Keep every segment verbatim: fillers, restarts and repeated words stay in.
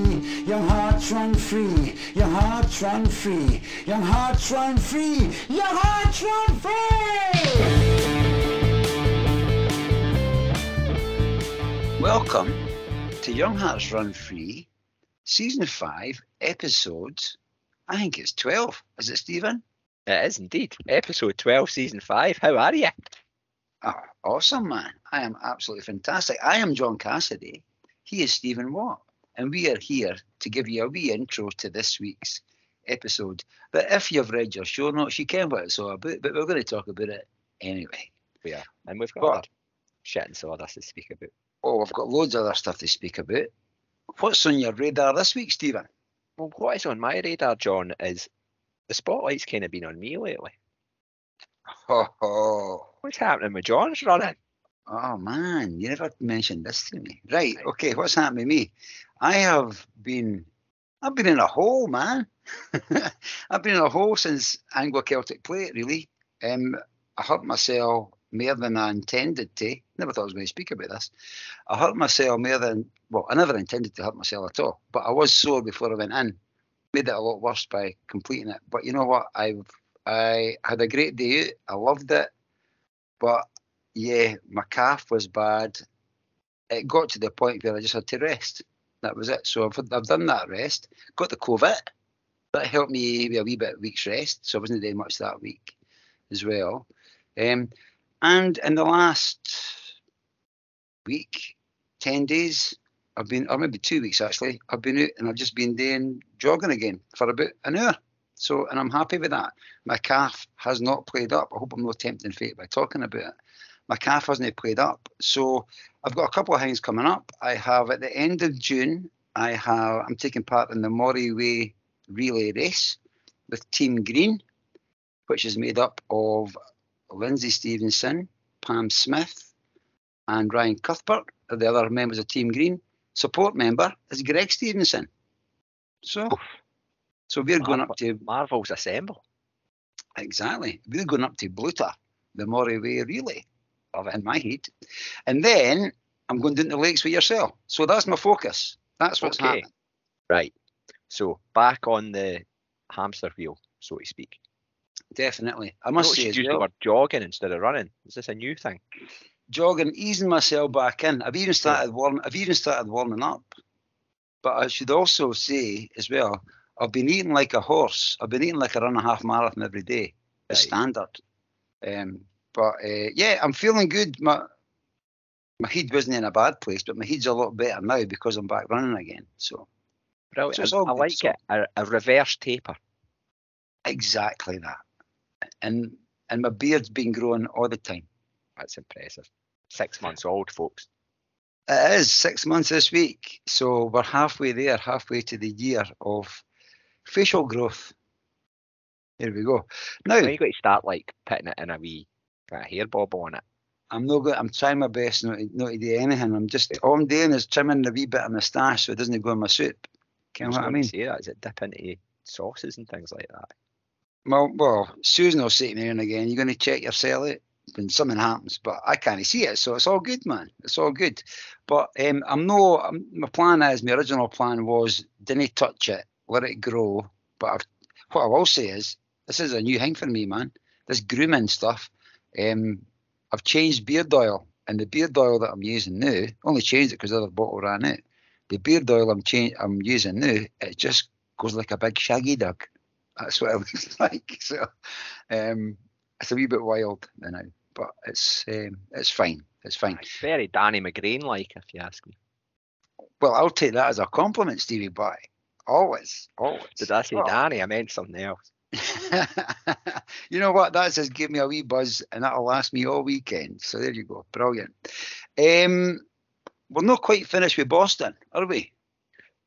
free, young hearts run free, young hearts run free, young hearts run free, young hearts run free! Welcome to Young Hearts Run Free, Season five, Episode, I think it's twelve, is it, Stephen? It is indeed. Episode twelve, Season five. How are you? Oh, awesome, man. I am absolutely fantastic. I am John Cassidy. He is Stephen Watt. And we are here to give you a wee intro to this week's episode. But if you've read your show notes, you can what it's all about. But we're going to talk about it anyway. We are. And we've got but, shit and sawdust to speak about. Oh, I've got loads of other stuff to speak about. What's on your radar this week, Stephen? Well, what is on my radar, John, is the spotlight's kind of been on me lately. Oh, oh. What's happening with John's running? Oh, man, you never mentioned this to me. Right, okay, what's happening to me? I have been, I've been in a hole, man. I've been in a hole since Anglo-Celtic Plate, really. Um, I hurt myself more than I intended to. Never thought I was going to speak about this. I hurt myself more than, well, I never intended to hurt myself at all, but I was sore before I went in. Made it a lot worse by completing it. But you know what? I I had a great day out. I loved it. But, yeah, my calf was bad. It got to the point where I just had to rest. That was it. So I've, I've done that rest. Got the COVID. That helped me with a wee bit of week's rest. So I wasn't doing much that week as well. Um, and in the last week, ten days... I've been, or maybe two weeks actually, I've been out and I've just been doing jogging again for about an hour. So, and I'm happy with that. My calf has not played up. I hope I'm not tempting fate by talking about it. My calf hasn't played up. So I've got a couple of things coming up. I have, at the end of June, I have, I'm taking part in the Morrie Way relay race with Team Green, which is made up of Lindsay Stevenson, Pam Smith and Ryan Cuthbert, are the other members of Team Green. Support member is Greg Stevenson. So, so we're Mar- going up to... Marvel's Assemble. Exactly. We're going up to Bluta, the Morrie Way relay, of it in my head. And then I'm going down the lakes with yourself. So that's my focus. That's what's okay. Happening. Right. So back on the hamster wheel, so to speak. Definitely. I must say as well. You were jogging instead of running. Is this a new thing? Jogging, easing myself back in. I've even started warm. I've even started warming up. But I should also say as well, I've been eating like a horse. I've been eating like a run and a half marathon every day. It's right. Standard. Um, but uh, yeah, I'm feeling good. My my head wasn't in a bad place, but my head's a lot better now because I'm back running again. So, so it's all I like good. It. A, a reverse taper. Exactly that. And and my beard's been growing all the time. That's impressive. Six months old, folks. It is six months this week. So we're halfway there, halfway to the year of facial growth. Here we go. Now you've got to start like putting it in a wee kind of hair bobble on it. I'm not going. I'm trying my best not to, not to do anything. I'm just all I'm doing is trimming a wee bit of moustache so it doesn't go in my soup. Can you know what I mean? Say that. Does it dip into sauces and things like that? Well, well, Susan will say to me and again, you're going to check your cell out when something happens, but I can't see it, so it's all good, man. It's all good. But um, I'm no. I'm, my plan is, my original plan was, didn't touch it, let it grow. But I've, what I will say is, this is a new thing for me, man. This grooming stuff. Um, I've changed beard oil, and the beard oil that I'm using now, only changed it because the other bottle ran out. The beard oil I'm change, I'm using now, it just goes like a big shaggy dog. That's what it looks like. So um, it's a wee bit wild now. But it's um, it's fine. It's fine. It's very Danny McGrain like, if you ask me. Well, I'll take that as a compliment, Stevie. Bye. Always, always. Did I say oh. Danny? I meant something else. You know what? That's just give me a wee buzz, and that'll last me all weekend. So there you go. Brilliant. Um, we're not quite finished with Boston, are we?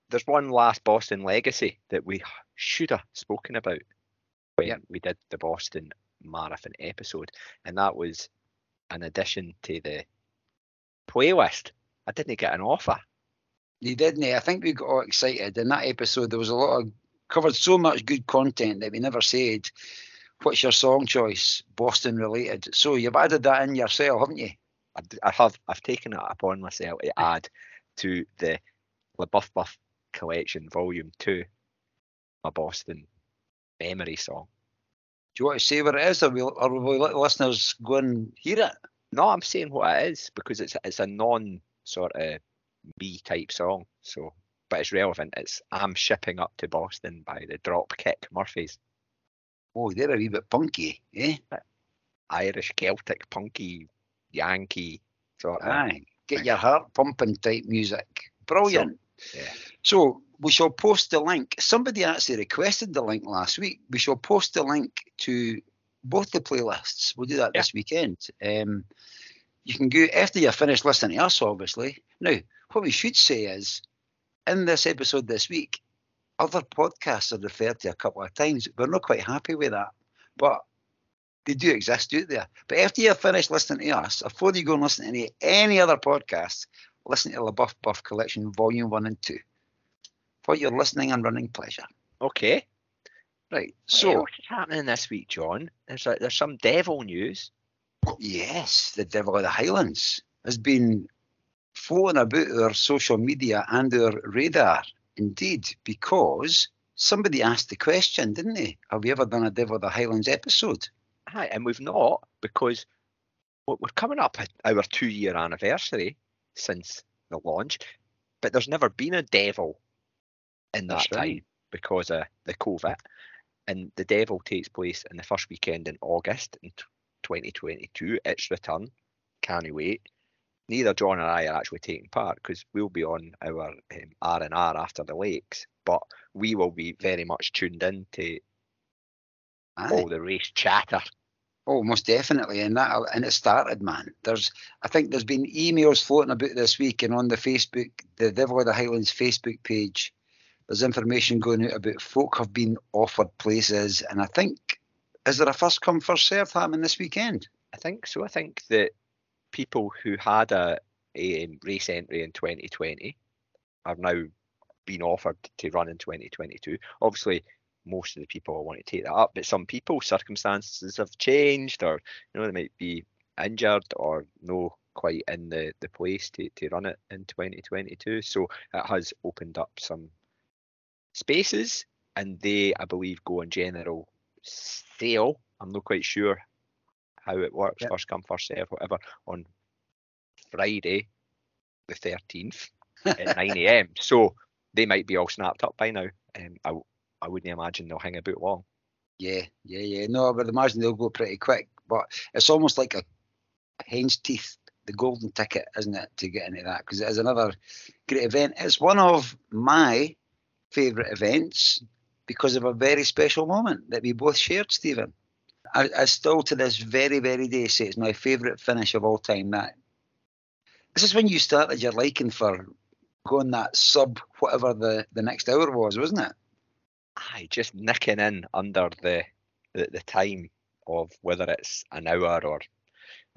There's one last Boston legacy that we should have spoken about when yep. we did the Boston Marathon episode, and that was an addition to the playlist. I didn't get an offer. You didn't? I think we got all excited in that episode. There was a lot of covered so much good content that we never said what's your song choice Boston related. So you've added that in yourself, haven't you? I, I have. I've taken it upon myself to add to the LaBuff Buff Collection, Volume two, my Boston memory song. Do you want to say where it is, or will, or will we let the listeners go and hear it? No, I'm saying what it is, because it's it's a non sort of me type song. So, but it's relevant. It's "I'm Shipping Up to Boston" by the Dropkick Murphys. Oh, they're a wee bit punky, eh? Irish, Celtic, punky, Yankee sort of. Aye, get your heart pumping type music. Brilliant. So, yeah. So we shall post the link. Somebody actually requested the link last week. We shall post the link to both the playlists. We'll do that yeah. this weekend. Um, you can go after you're finished listening to us, obviously. Now, what we should say is, in this episode this week, other podcasts are referred to a couple of times. We're not quite happy with that, but they do exist, do they? But after you've finished listening to us, before you go and listen to any, any other podcasts, listen to the Buff Buff Collection Volume one and two for your listening and running pleasure. Okay. Right. So, what is happening this week, John? There's a, there's some devil news. Yes, the Devil of the Highlands has been floating about our social media and our radar. Indeed, because somebody asked the question, didn't they? Have we ever done a Devil of the Highlands episode? Aye, and we've not, because we're coming up at our two-year anniversary since the launch, but there's never been a devil in that That's time right. because of the COVID. And the devil takes place in the first weekend in August in twenty twenty-two. Its return, can't wait. Neither John and I are actually taking part because we'll be on our um, R and R after the lakes, but we will be very much tuned in to Aye. all the race chatter. Oh, most definitely, and that and it started, man. There's, I think there's been emails floating about this week, and on the Facebook, the Devil of the Highlands Facebook page, there's information going out about folk have been offered places, and I think, is there a first come first served happening this weekend? I think so. I think that people who had a, a race entry in twenty twenty have now been offered to run in twenty twenty-two. Obviously, most of the people want to take that up, but some people, circumstances have changed, or you know, they might be injured or no quite in the, the place to, to run it in twenty twenty-two. So it has opened up some spaces, and they, I believe, go on general sale. I'm not quite sure how it works, yep. first come, first serve, whatever, on Friday the thirteenth at nine a.m. So they might be all snapped up by now. Um, I, I wouldn't imagine they'll hang about long. Yeah, yeah, yeah. No, I would imagine they'll go pretty quick. But it's almost like a hen's teeth, the golden ticket, isn't it, to get into that? Because it is another great event. It's one of my favourite events because of a very special moment that we both shared, Stephen. I, I still to this very, very day say it's my favourite finish of all time. That this is when you started your liking for going that sub whatever the, the next hour was, wasn't it? Aye, just nicking in under the, the the time of whether it's an hour or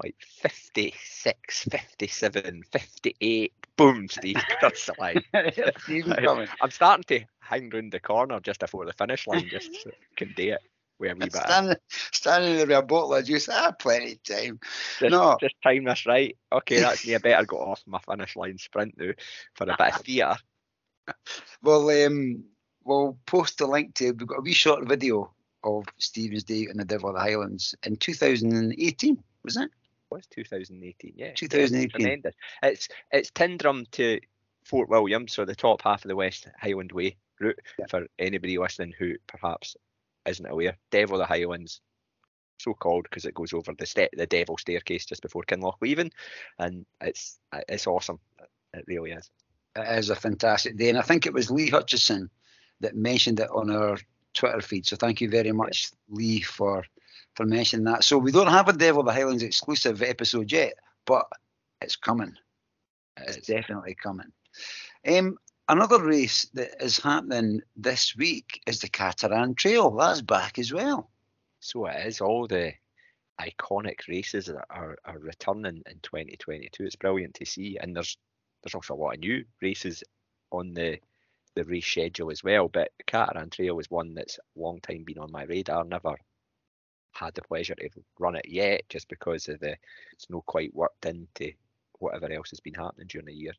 like fifty-six, fifty-seven, fifty-eight. Boom, Steve. That's the line. I'm starting to hang round the corner just before the finish line, just so I can do it. Where we standing, standing there with a bottle of juice, ah, plenty of time. Just, no, just time this right. Okay, that's me. I better go off my finish line sprint now for a bit of theatre. Well, um, we'll post the link to. We've got a wee short video of Stephen's Day in the Devil of the Highlands in two thousand eighteen. Was it? Was two thousand eighteen? Yeah, two thousand eighteen. Tremendous. It's it's Tindrum to Fort William, so the top half of the West Highland Way route. Yeah. For anybody listening who perhaps isn't aware, Devil of the Highlands, so called because it goes over the step, the Devil's Staircase just before Kinlochleven, and it's it's awesome. It really is. It is a fantastic day, and I think it was Lee Hutchison that mentioned it on our Twitter feed. So thank you very much, Lee, for for mentioning that. So we don't have a Devil of the Highlands exclusive episode yet, but it's coming. It's, it's definitely coming. Um, Another race that is happening this week is the Cataran Trail. That's back as well. So it is. All the iconic races that are, are returning in twenty twenty-two. It's brilliant to see. And there's there's also a lot of new races on the, the race schedule as well. But the Cataran Trail is one that's a long time been on my radar. Never had the pleasure to run it yet, just because of the it's not quite worked into whatever else has been happening during the year.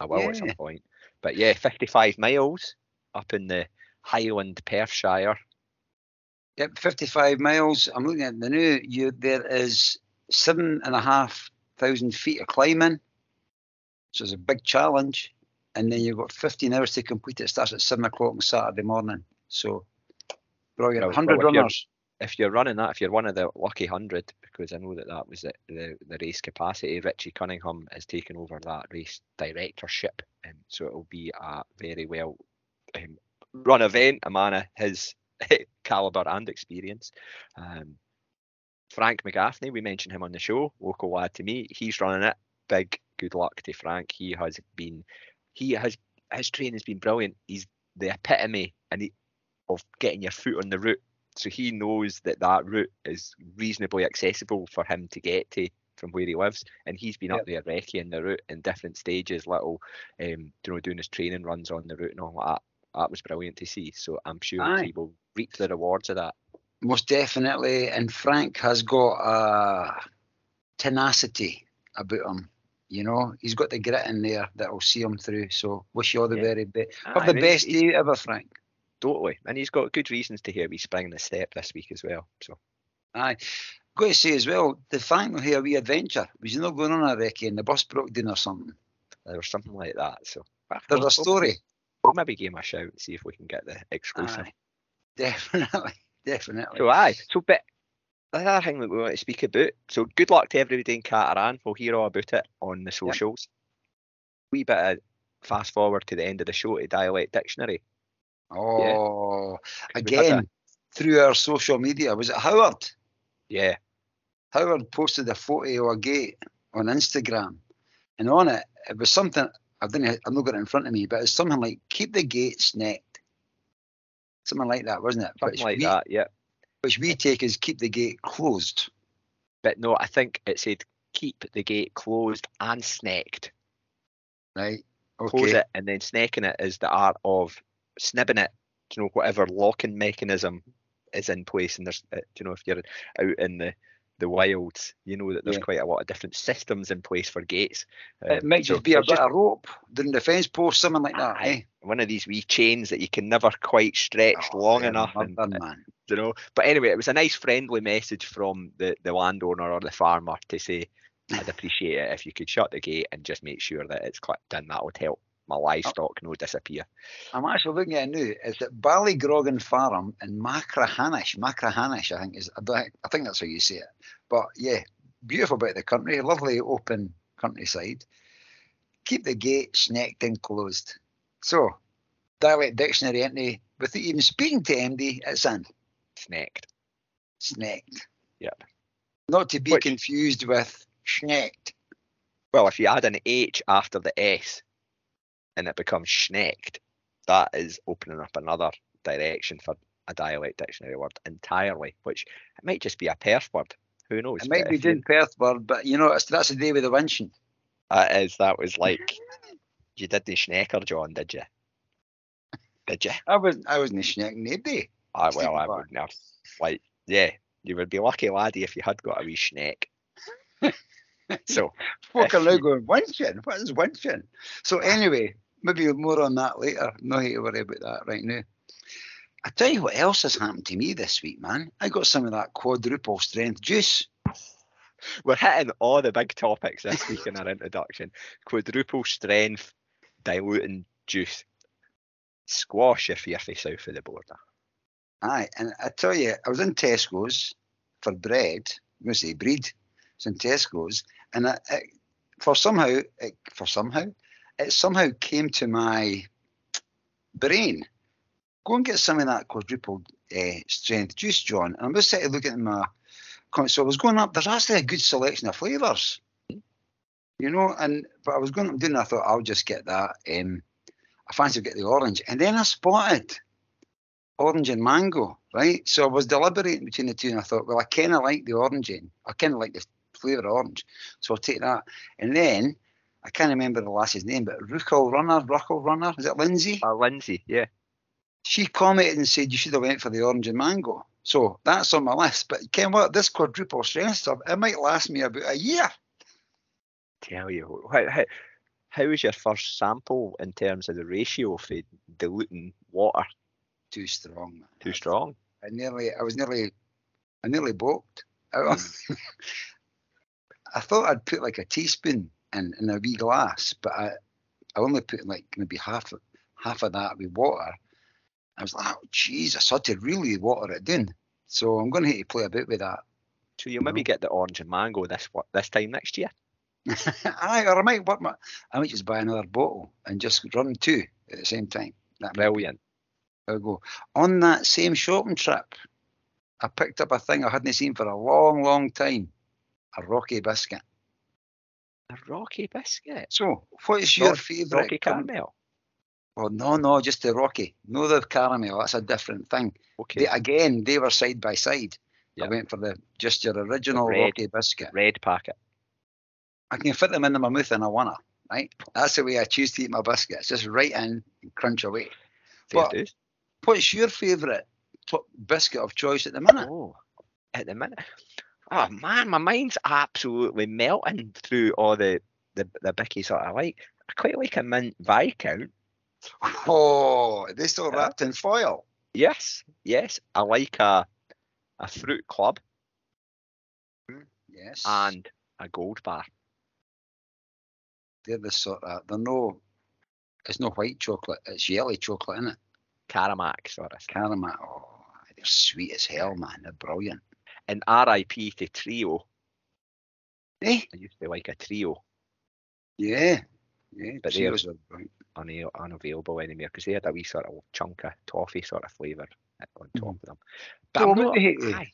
I will yeah. at some point. But yeah, fifty-five miles up in the Highland Perthshire. Yep, fifty-five miles. I'm looking at the new year. There is seven and a half thousand feet of climbing. So it's a big challenge. And then you've got fifteen hours to complete it. It starts at seven o'clock on Saturday morning. So brilliant. Well, one hundred well, if runners. You're, if you're running that, if you're one of the lucky one hundred, because I know that that was the, the, the race capacity, Richie Cunningham has taken over that race directorship. Um, so it'll be a very well um, run event, a man of his calibre and experience. Um, Frank McGaffney, we mentioned him on the show, local lad to me. He's running it. Big good luck to Frank. He has been... He has his training has been brilliant. He's the epitome and he, of getting your foot on the route. So he knows that that route is reasonably accessible for him to get to from where he lives. And he's been yep. up there wrecking the route in different stages, little, um, you know, doing his training runs on the route and all like that. That was brilliant to see. So I'm sure Aye. he will reap the rewards of that. Most definitely. And Frank has got a tenacity about him. You know, he's got the grit in there that will see him through. So wish you all the yeah. very best. Have ah, the best day ever, Frank. Totally. And he's got good reasons to hear we sprang the step this week as well. So, aye. Got to say as well, the final here, wee adventure. Was you not going on a recce and the bus broke down or something? There was something like that. So there's we'll, a story. We'll maybe give him a shout and see if we can get the exclusive. Aye. Definitely, definitely. So aye. So but. The other thing that we want to speak about, so good luck to everybody in Cataran. We'll hear all about it on the socials. Yep. Wee bit of fast forward to the end of the show to Dialect Dictionary. Oh, yeah. Again, through our social media. Was it Howard? Yeah. Howard posted a photo of a gate on Instagram. And on it, it was something, I didn't, I've not got it in front of me, but it's something like, keep the gates necked. Something like that, wasn't it? Something like we, that, yeah. Which we take as keep the gate closed. But no, I think it said keep the gate closed and snecked. Right. Okay. Close it and then snecking it is the art of snibbing it. You know, whatever locking mechanism is in place. And there's, you know, if you're out in the, the wilds, you know that there's yeah. quite a lot of different systems in place for gates. Um, it might just so be a bit just, of rope during the fence post, something like that. Eh? One of these wee chains that you can never quite stretch oh, long enough. Done, and, man. And, you know, but anyway, it was a nice friendly message from the, the landowner or the farmer to say, I'd appreciate it if you could shut the gate and just make sure that it's clipped in. That would help my livestock oh. no disappear. I'm actually looking at it now. It's at Ballygrogan Farm in Macrahanish. Macrahanish, I think is I think that's how you say it. But yeah, beautiful bit of the country, lovely open countryside. Keep the gate snacked and closed. So, Dialect Dictionary entry, without even speaking to M D, it's in. Snacked. Snacked. Yep. Not to be Which, confused with schnecked. Well, if you add an H after the S, and it becomes schnecked, that is opening up another direction for a Dialect Dictionary word entirely, which it might just be a Perth word. Who knows? It might be doing Perth word, but you know, it's, that's the day with the winching. That is, that was like, you did the schnecker, John, did you? Did you? I wasn't, I wasn't schnecking maybe. Ah, well, I wouldn't have, like, yeah, you would be lucky laddie if you had got a wee schneck. So, folk are now going, winching? What is winching? So anyway, maybe more on that later. No need to worry about that right now. I tell you what else has happened to me this week, man. I got some of that quadruple strength juice. We're hitting all the big topics this week in our introduction. Quadruple strength, diluting juice. Squash if you're south of the border. Aye, and I tell you, I was in Tesco's for bread. I'm going to say breed. It's in Tesco's, and I, I, for somehow, it, for somehow, it somehow came to my brain. Go and get some of that quadruple uh, strength juice, John. And I'm just sitting looking at my comments. So I was going up. There's actually a good selection of flavours, you know. And but I was going up and doing that. I thought I'll just get that. Um, I fancy I'll get the orange, and then I spotted orange and mango. Right. So I was deliberating between the two, and I thought, well, I kind of like the orange in. I kind of like the flavour orange, so I'll take that. And then I can't remember the lassie's name, but Ruckle Runner, Ruckle Runner, is it Lindsay? Uh, Lindsay, yeah. She commented and said you should have went for the orange and mango. So that's on my list. But Ken, what this quadruple strength stuff, it might last me about a year. Tell you how, how, how was your first sample in terms of the ratio of the diluting water? Too strong. Man. Too strong. I nearly, I was nearly, I nearly balked. I, I thought I'd put like a teaspoon in, in a wee glass, but I, I only put like maybe half, half of that with water. I was like, oh, geez, I had to really water it down. So I'm going to have to play a bit with that. So you'll maybe get the orange and mango this this time next year. Aye, or I might work my, I might just buy another bottle and just run two at the same time. That'd Brilliant. I'll go. On that same shopping trip, I picked up a thing I hadn't seen for a long, long time. A Rocky biscuit. A Rocky biscuit? So, what is your Rock, favourite? Rocky caramel? Well, no, no, just the Rocky. No, the caramel. That's a different thing. Okay. They, again, they were side by side. Yep. I went for the just your original red, Rocky biscuit. Red packet. I can fit them into my mouth in a winner, right? That's the way I choose to eat my biscuits. Just right in and crunch away. But what's your favourite top biscuit of choice at the minute? Oh, at the minute? Oh, man, my mind's absolutely melting through all the, the, the bickies that I like. I quite like a mint Viscount. Oh, they're still wrapped uh, in foil. Yes, yes. I like a, a fruit club. Yes. And a gold bar. They're the sort of, they're no, it's not white chocolate, it's yellow chocolate, isn't it? Caramac, sort of. Caramac, oh, they're sweet as hell, man, they're brilliant. And R I P to Trio. Eh? I used to like a Trio. Yeah, yeah, but they're un- unavailable anymore because they had a wee sort of chunk of toffee sort of flavour on top mm. of them. But so maybe, not, aye,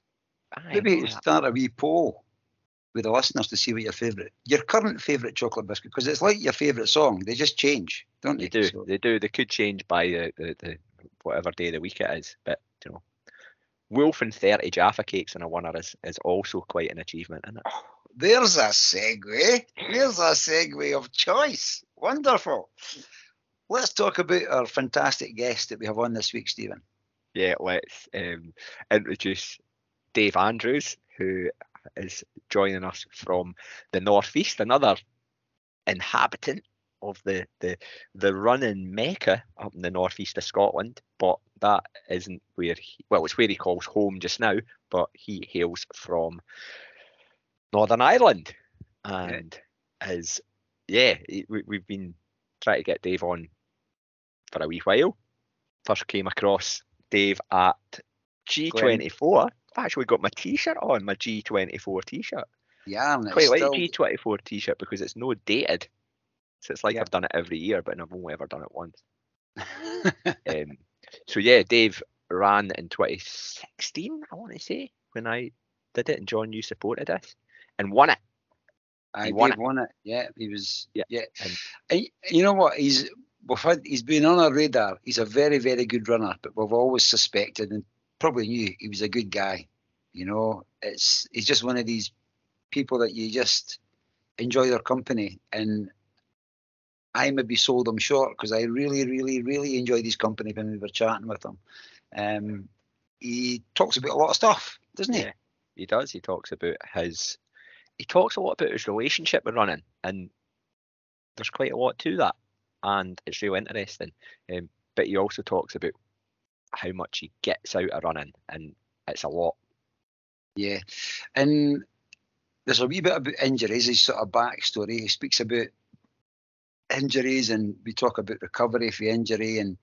aye, maybe start a wee poll with the listeners to see what your favourite, your current favourite chocolate biscuit, because it's like your favourite song, they just change, don't they? They do, so. they do, they could change by the, the, the whatever day of the week it is, but you know, Wolf and thirty Jaffa Cakes in a winner is, is also quite an achievement, isn't it? Oh, there's a segue, there's a segue of choice, wonderful. Let's talk about our fantastic guest that we have on this week, Stephen. Yeah, let's um, introduce Dave Andrews, who is joining us from the northeast, another inhabitant of the the the running mecca up in the northeast of Scotland, but that isn't where he, well, it's where he calls home just now, but he hails from Northern Ireland, and yeah. is yeah we, we've been trying to get Dave on for a wee while. First came across Dave at G twenty-four. Glenn. I've actually got my t-shirt on, my G twenty-four t-shirt. Yeah, and it's quite still... like a G twenty-four t-shirt because it's no dated, so it's like yeah. I've done it every year, but I've only ever done it once. um, so yeah, Dave ran in twenty sixteen, I want to say, when I did it, and John, you supported us and won it. I he won, it. won it. Yeah, he was. Yeah, yeah. And, and you know what? He's we've had, he's been on our radar. He's a very, very good runner, but we've always suspected and probably knew he was a good guy, you know. It's he's just one of these people that you just enjoy their company, and I maybe sold him short because I really, really, really enjoyed his company when we were chatting with him. Um, he talks about a lot of stuff, doesn't he? Yeah, he does. He talks about his, he talks a lot about his relationship with running, and there's quite a lot to that, and it's real interesting. Um, but he also talks about how much he gets out of running, and it's a lot. Yeah, and there's a wee bit about injuries, his sort of backstory. He speaks about injuries, and we talk about recovery for injury and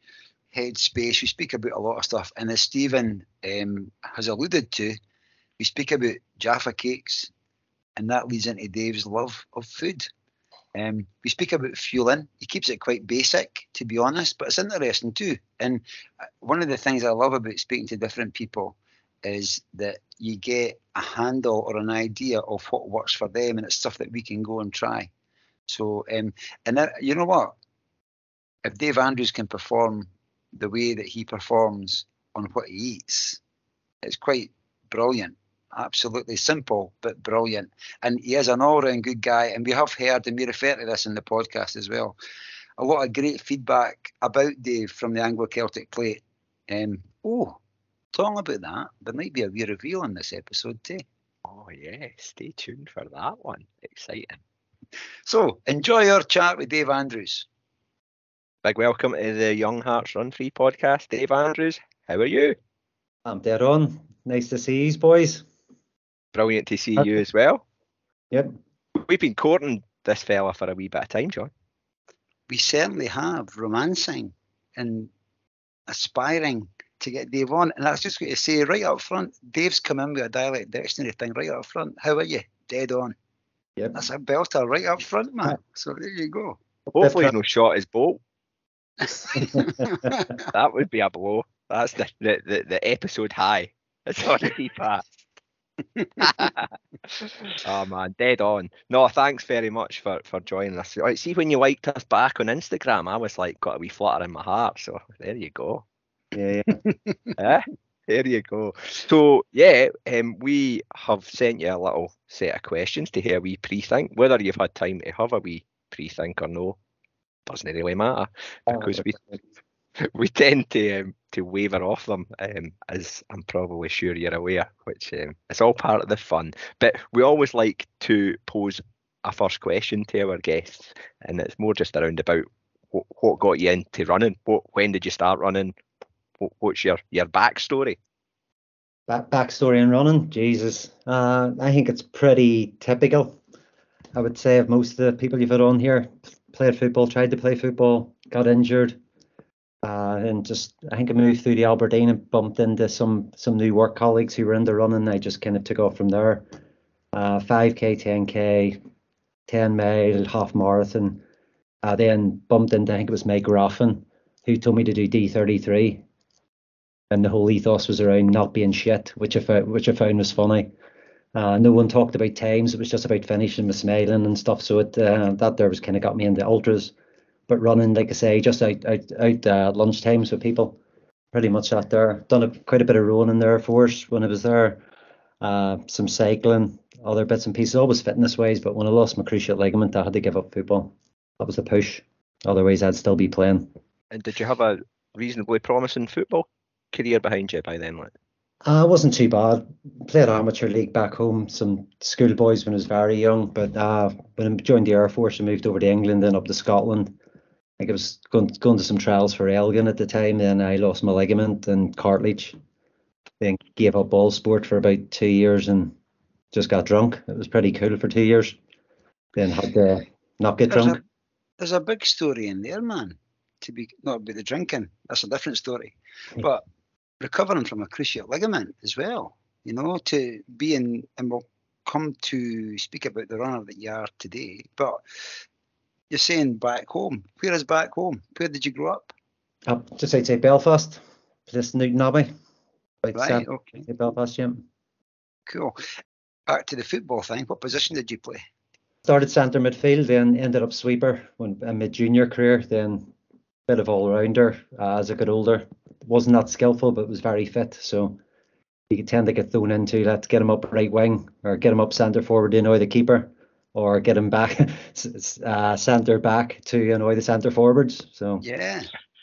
headspace. We speak about a lot of stuff, and as Stephen um, has alluded to, we speak about Jaffa Cakes, and that leads into Dave's love of food. Um, we speak about fueling. He keeps it quite basic, to be honest, but it's interesting too. And one of the things I love about speaking to different people is that you get a handle or an idea of what works for them, and it's stuff that we can go and try. So, um, and that, you know what? If Dave Andrews can perform the way that he performs on what he eats, it's quite brilliant. Absolutely simple, but brilliant. And he is an all-round good guy. And we have heard, and we refer to this in the podcast as well, a lot of great feedback about Dave from the Anglo-Celtic Plate. Um, oh, talking about that, there might be a wee reveal in this episode too. Oh yeah, stay tuned for that one. Exciting. So enjoy our chat with Dave Andrews. Big welcome to the Young Hearts Run Free podcast. Dave Andrews, how are you? I'm dead on. Nice to see you, boys. Brilliant to see you as well. Yep. We've been courting this fella for a wee bit of time, John. We certainly have, romancing and aspiring to get Dave on. And that's just going to say right up front, Dave's come in with a dialect dictionary thing right up front. How are you? Dead on. Yep. That's a belter right up front, man. So there you go. Hopefully he's not shot his bolt. That would be a blow. That's the, the, the, the episode high. It's already passed. Oh man, dead on. No, thanks very much for, for joining us. See, when you liked us back on Instagram, I was like, got a wee flutter in my heart. So there you go. Yeah, yeah. Yeah, there you go. So yeah, um, we have sent you a little set of questions to hear a wee pre-think. Whether you've had time to have a wee pre-think or no, doesn't really matter, because we we tend to um, to waver off them, um, as I'm probably sure you're aware, which um, it's all part of the fun. But we always like to pose a first question to our guests, and it's more just around about what, what got you into running, what, when did you start running, what, what's your, your backstory? Back, backstory in running? Jesus. Uh, I think it's pretty typical, I would say, of most of the people you've had on here. Played football, tried to play football, got injured. Uh, and just, I think I moved through the Aberdeen and bumped into some some new work colleagues who were into running. I just kind of took off from there. Uh, five K, ten K, ten mile, half marathon. I then bumped into, I think it was Mike Raffin, who told me to do D thirty-three. And the whole ethos was around not being shit, which I found, which I found was funny. Uh, no one talked about times. It was just about finishing with smiling and stuff. So it, uh, that there was kind of got me into ultras. But running, like I say, just out out, out uh, lunch times with people, pretty much out there. Done a, quite a bit of rowing in the Air Force when I was there, uh, some cycling, other bits and pieces, always fitness ways. But when I lost my cruciate ligament, I had to give up football. That was the push. Otherwise, I'd still be playing. And did you have a reasonably promising football career behind you by then? Like? Uh, it wasn't too bad. Played amateur league back home, some schoolboys when I was very young. But uh, when I joined the Air Force, I moved over to England and up to Scotland. I think I was going, going to some trials for Elgin at the time, then I lost my ligament and cartilage. Then gave up all sport for about two years and just got drunk. It was pretty cool for two years. Then had to not get there's drunk. A, there's a big story in there, man. To be not about the drinking. That's a different story. But recovering from a cruciate ligament as well, you know, to be in, and we'll come to speak about the runner that you are today, but you're saying back home. Where is back home? Where did you grow up? Uh, just outside Belfast, just Newton Abbey. Right, okay. Belfast, yeah. Cool. Back to the football thing. What position did you play? Started centre midfield, then ended up sweeper when in my junior career, then a bit of all-rounder uh, as I got older. Wasn't that skillful, but was very fit. So you could tend to get thrown into, let's get him up right wing or get him up centre forward to annoy the keeper. Or get him back, uh, centre back to annoy the centre forwards. So yeah,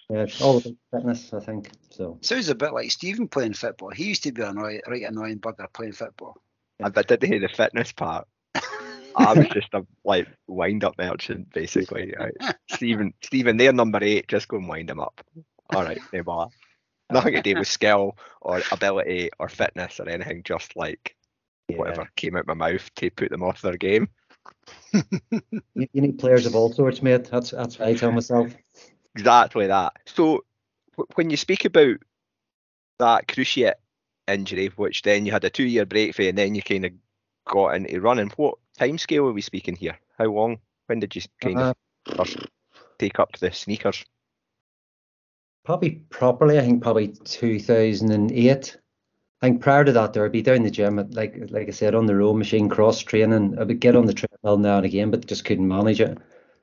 yeah, it's all about fitness, I think. So sounds a bit like Stephen playing football. He used to be a annoy- right annoying bugger playing football. I didn't hear the fitness part. I was just a like wind up merchant basically. Right? Stephen, Stephen, they're number eight. Just go and wind him up. All right, they were nothing to do with skill or ability or fitness or anything. Just like yeah. Whatever came out my mouth to put them off their game. You need players of all sorts, mate. That's that's what I tell myself. Exactly that. So w- when you speak about that cruciate injury, which then you had a two-year break for, and then you kind of got into running. What timescale are we speaking here? How long? When did you kind uh, of first take up the sneakers? Probably properly, I think probably two thousand eight. I think prior to that, there would be down the gym, at, like like I said, on the row machine, cross training. I would get on the treadmill now and again, but just couldn't manage it.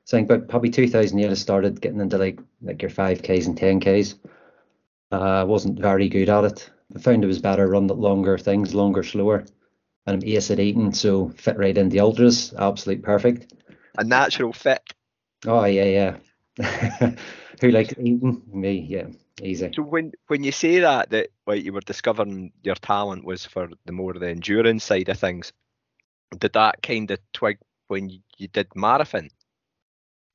So I think about probably two thousand eight, I started getting into like like your five Ks and ten Ks. I uh, wasn't very good at it. I found it was better run longer things, longer, slower. And I'm ace at eating, so fit right in the ultras, absolute perfect. A natural fit. Oh, yeah, yeah. Who likes eating? Me, yeah. Easy. So when when you say that that like you were discovering your talent was for the more the endurance side of things, did that kind of twig when you, you did marathon?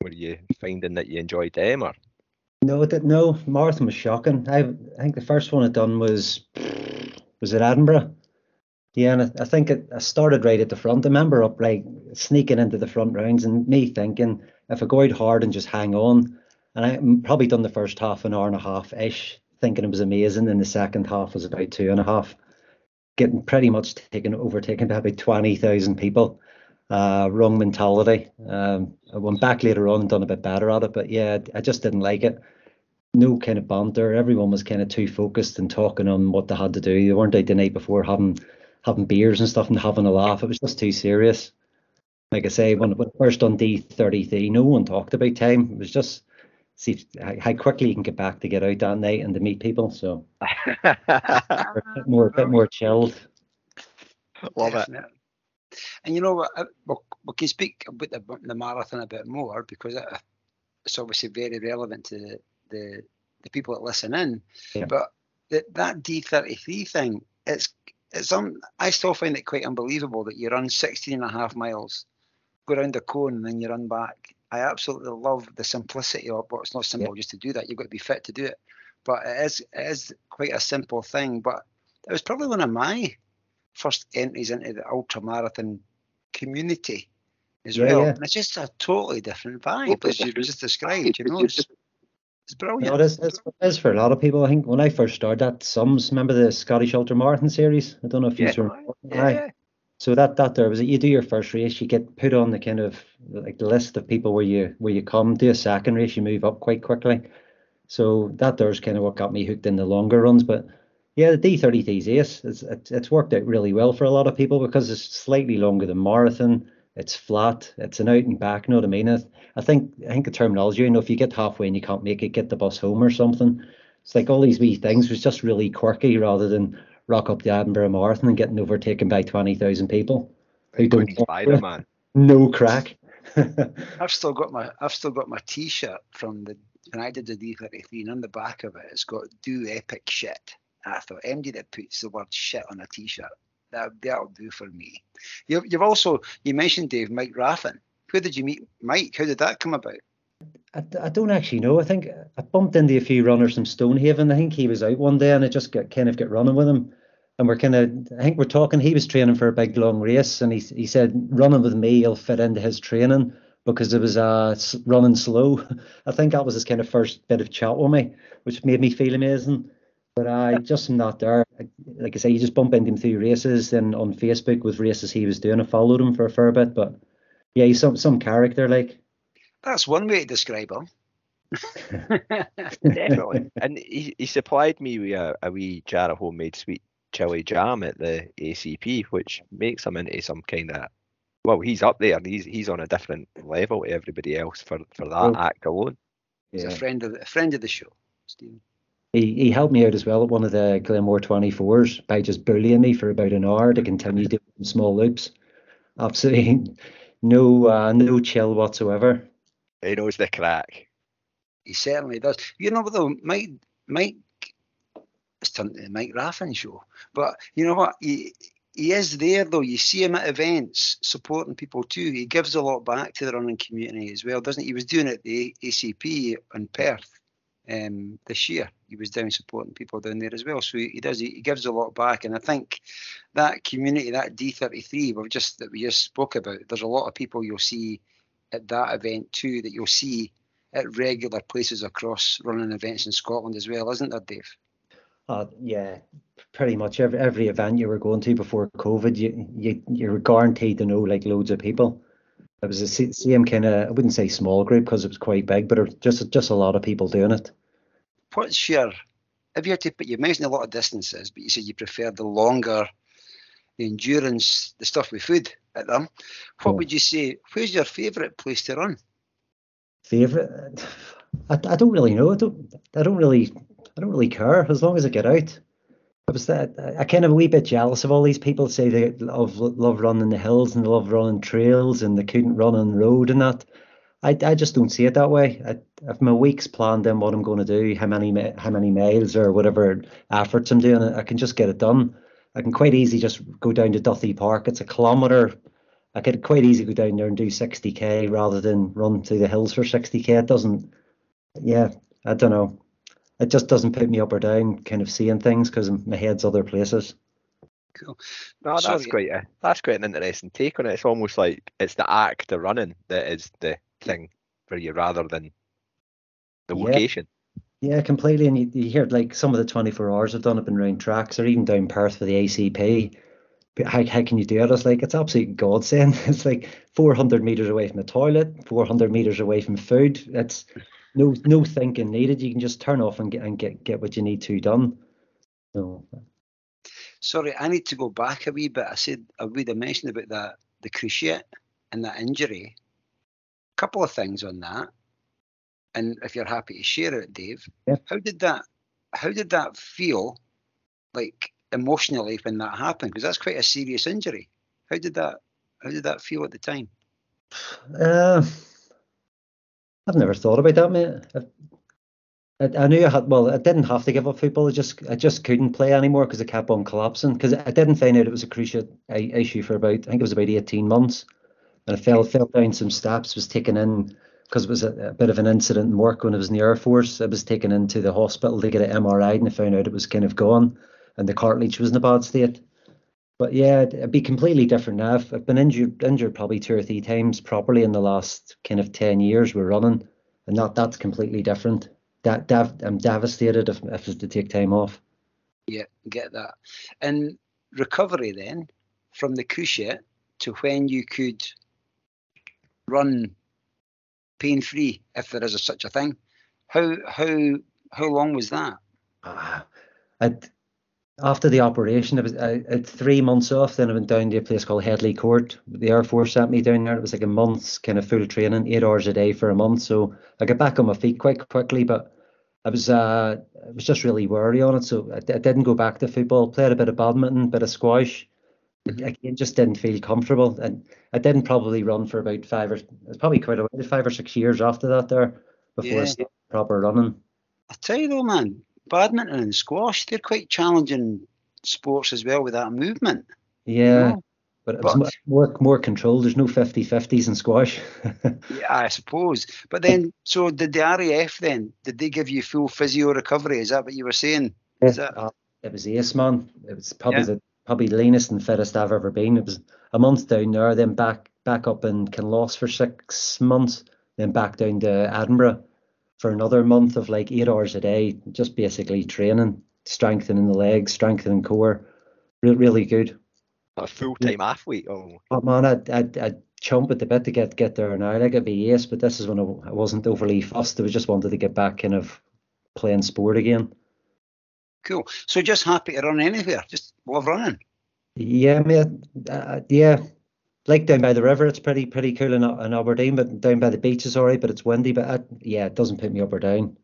Were you finding that you enjoyed them, or? No, that no marathon was shocking. I, I think the first one I'd done was was in Edinburgh. Yeah, and I, I think it, I started right at the front. I remember up like sneaking into the front rounds and me thinking, if I go out hard and just hang on, and I probably done the first half an hour and a half ish, thinking it was amazing. And the second half was about two and a half, getting pretty much taken overtaken by about twenty thousand people. Uh, wrong mentality. Um, I went back later on and done a bit better at it, but yeah, I just didn't like it. No kind of banter. Everyone was kind of too focused and talking on what they had to do. They weren't out the night before having having beers and stuff and having a laugh. It was just too serious. Like I say, when when first on D thirty-three, no one talked about time. It was just see how quickly you can get back to get out that night and to meet people. So a bit more, a bit more chilled. Love it. And you know what, we can speak about the, the marathon a bit more because it's obviously very relevant to the the, the people that listen in. Yeah. But the, that D thirty-three thing, it's it's um, I still find it quite unbelievable that you run sixteen and a half miles, go around the cone, and then you run back. I absolutely love the simplicity of it. It's not simple yeah. just to do that. You've got to be fit to do it. But it is it is quite a simple thing. But it was probably one of my first entries into the ultra marathon community as yeah, well. Yeah. And it's just a totally different vibe as you just described, you know. It's, it's brilliant. No, it, is, it's, it is for a lot of people. I think when I first started that, Sums, remember the Scottish Ultra Marathon series? I don't know if you yeah. remember. Yeah. So that that there was it. You do your first race, you get put on the kind of like the list of people where you where you come, do a second race, you move up quite quickly. So that there's kind of what got me hooked in the longer runs, but yeah, the D thirty-three is ace. It's, it's worked out really well for a lot of people because it's slightly longer than marathon. It's flat. It's an out and back. You know what I mean? I, I think I think the terminology, you know, if you get halfway and you can't make it, get the bus home or something. It's like all these wee things was just really quirky rather than rock up the Edinburgh Marathon and getting overtaken by twenty thousand people. Who don't Spider-Man. No crack. I've still got my I've still got my T-shirt from the when I did the D thirty-three, and on the back of it, it's got "Do Epic Shit." I thought, M D that puts the word shit on a T-shirt, that, that'll do for me. You've, you've also, you mentioned, Dave, Mike Raffin. Where did you meet Mike? How did that come about? I, I don't actually know. I think I bumped into a few runners from Stonehaven. I think he was out one day and I just got, kind of got running with him. And we're kind of, I think we're talking, he was training for a big long race and he, he said, running with me, he'll fit into his training because it was uh, running slow. I think that was his kind of first bit of chat with me, which made me feel amazing. But I just am not there. Like I say, you just bump into him through races and on Facebook with races he was doing. I followed him for a fair bit, but yeah, he's some, some character like. That's one way to describe him. Definitely. And he, he supplied me with a, a wee jar of homemade sweet chili jam at the A C P, which makes him into some kind of, well, he's up there. He's he's on a different level to everybody else for, for that oh. act alone. He's yeah. a friend of a friend of the show, Stephen. He, he helped me out as well at one of the Glenmore twenty-fours by just bullying me for about an hour to continue doing small loops. Absolutely no uh, no chill whatsoever. He knows the crack. He certainly does. You know, though, Mike, Mike, it's turned to the Mike Raffin show, but you know what? He, he is there, though. You see him at events supporting people too. He gives a lot back to the running community as well, doesn't he? He was doing it at the A C P in Perth. Um, this year he was down supporting people down there as well, so he, he does he, he gives a lot back, and I think that community, that D thirty-three we've just that we just spoke about, there's a lot of people you'll see at that event too that you'll see at regular places across running events in Scotland as well, isn't there, Dave? Uh, yeah, pretty much every every event you were going to before COVID, you you you were guaranteed to know like loads of people. It was the same kind of, I wouldn't say small group because it was quite big, but it was just just a lot of people doing it. What's your, if you had to, you mentioned a lot of distances, but you said you preferred the longer, the endurance, the stuff with food at them. What yeah. would you say, where's your favourite place to run? Favourite? I, I don't really know. I don't, I don't really, I don't really care as long as I get out. I was that I kind of a wee bit jealous of all these people say they love, love running the hills and they love running trails and they couldn't run on the road and that. I, I just don't see it that way. I, if my week's planned in what I'm going to do, how many how many miles or whatever efforts I'm doing, I can just get it done. I can quite easily just go down to Duthie Park. It's a kilometre I could quite easily go down there and do sixty k rather than run through the hills for sixty k. It doesn't, yeah, I don't know. It just doesn't put me up or down kind of seeing things because my head's other places. Cool. No, that's so, great. Uh, that's quite an interesting take on it. It's almost like it's the act of running that is the thing for you rather than the yeah. location. Yeah, completely. And you, you hear like some of the twenty-four hours I've done up and round tracks or even down Perth for the A C P. How, how can you do it? It's like, it's absolute godsend. It's like four hundred metres away from the toilet, four hundred metres away from food. It's no no thinking needed. You can just turn off and get and get, get what you need to done. So. Sorry, I need to go back a wee bit. I said I would have mentioned about that, the cruciate and that injury. A couple of things on that. And if you're happy to share it, Dave, yeah. how did that how did that feel like emotionally when that happened? Because that's quite a serious injury. How did that how did that feel at the time? Uh, I've never thought about that, mate. I've, I, I knew I had. Well, I didn't have to give up football. I just I just couldn't play anymore because I kept on collapsing. Because I didn't find out it was a cruciate issue for about I think it was about eighteen months, and I fell fell down some steps. Was taken in. Because it was a, a bit of an incident in work when I was in the Air Force. I was taken into the hospital to get an M R I and I found out it was kind of gone and the cartilage was in a bad state. But yeah, it'd be completely different now. I've, I've been injured injured probably two or three times properly in the last kind of ten years we're running, and that, that's completely different. That, that I'm devastated if, if it's to take time off. Yeah, get that. And recovery then, from the cruciate to when you could run pain free, if there is a, such a thing. How how how long was that? Uh, I'd, after the operation, it was I, I had three months off. Then I went down to a place called Headley Court. The Air Force sent me down there. It was like a month's kind of full training, eight hours a day for a month. So I got back on my feet quite quickly, but I was uh, I was just really worried on it. So I, I didn't go back to football. Played a bit of badminton, bit of squash. Again, just didn't feel comfortable, and I didn't probably run for about five or it's probably quite a while, five or six years after that there before yeah. I started proper running. I tell you though, man, badminton and squash, they're quite challenging sports as well with that movement. Yeah, you know? but it was but, more more control. There's no fifty fifties in squash. Yeah, I suppose. But then, so did the R A F then? Did they give you full physio recovery? Is that what you were saying? Yeah, Is that... uh, it was ace, man. It was probably yeah. the. Probably leanest and fittest I've ever been. It was a month down there, then back back up in Kinloss for six months, then back down to Edinburgh for another month of like eight hours a day, just basically training, strengthening the legs, strengthening core. Really, really good. A full-time athlete. Oh, oh man, I'd, I'd, I'd chump at the bit to get, get there now. Like I'd be ace, but this is when I wasn't overly fussed. I just wanted to get back kind of playing sport again. Cool. So just happy to run anywhere. Just love running. Yeah, mate. Uh, yeah. Like down by the river, it's pretty pretty cool in, in Aberdeen, but down by the beach is all right, but it's windy. But I, yeah, it doesn't put me up or down.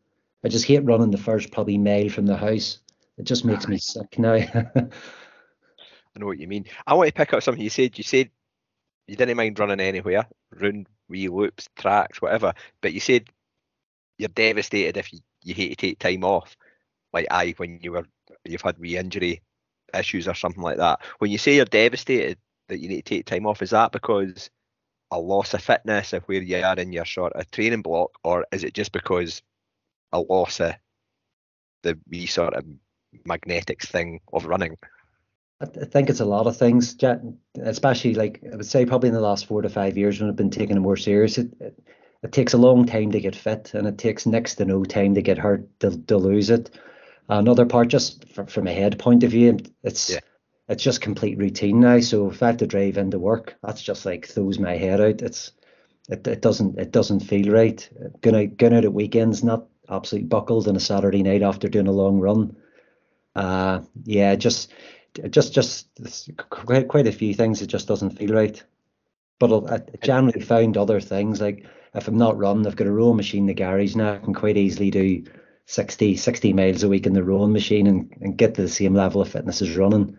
I just hate running the first probably mile from the house. It just makes me sick now. I know what you mean. I want to pick up something you said. You said you didn't mind running anywhere, round wee loops, tracks, whatever. But you said you're devastated if you, you hate to take time off. Like I, when you were, you've had wee injury issues or something like that. When you say you're devastated that you need to take time off, is that because a loss of fitness of where you are in your sort of training block, or is it just because a loss of the wee sort of magnetics thing of running? I think it's a lot of things, especially like I would say probably in the last four to five years when I've been taking it more serious. It, it, it takes a long time to get fit, and it takes next to no time to get hurt to, to lose it. Another part, just from a head point of view, it's yeah. it's just complete routine now. So if I have to drive into work, that's just like throws my head out. It's it, it doesn't it doesn't feel right. Going out going out at weekends, not absolutely buckled on a Saturday night after doing a long run. Uh, yeah, just just just quite quite a few things. It just doesn't feel right. But I generally found other things like if I'm not running, I've got a rowing machine in the garage now. I can quite easily do sixty miles a week in the rowing machine and, and get to the same level of fitness as running.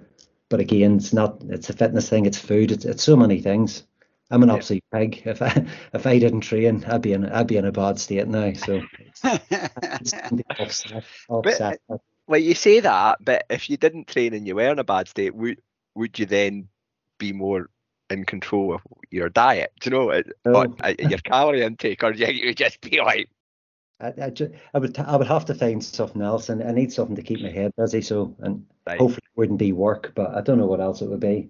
But again, it's not, it's a fitness thing, it's food, it's, it's so many things. I'm an yeah. absolute pig. If I if I didn't train, I'd be in I'd be in a bad state now. So offset, offset. But, well, you say that, but if you didn't train and you were in a bad state, would would you then be more in control of your diet, do you know? It, oh. But uh, your calorie intake, or you, you just be like, I, I, just, I would I would have to find something else, and I need something to keep my head busy. So, and right. hopefully it wouldn't be work, but I don't know what else it would be.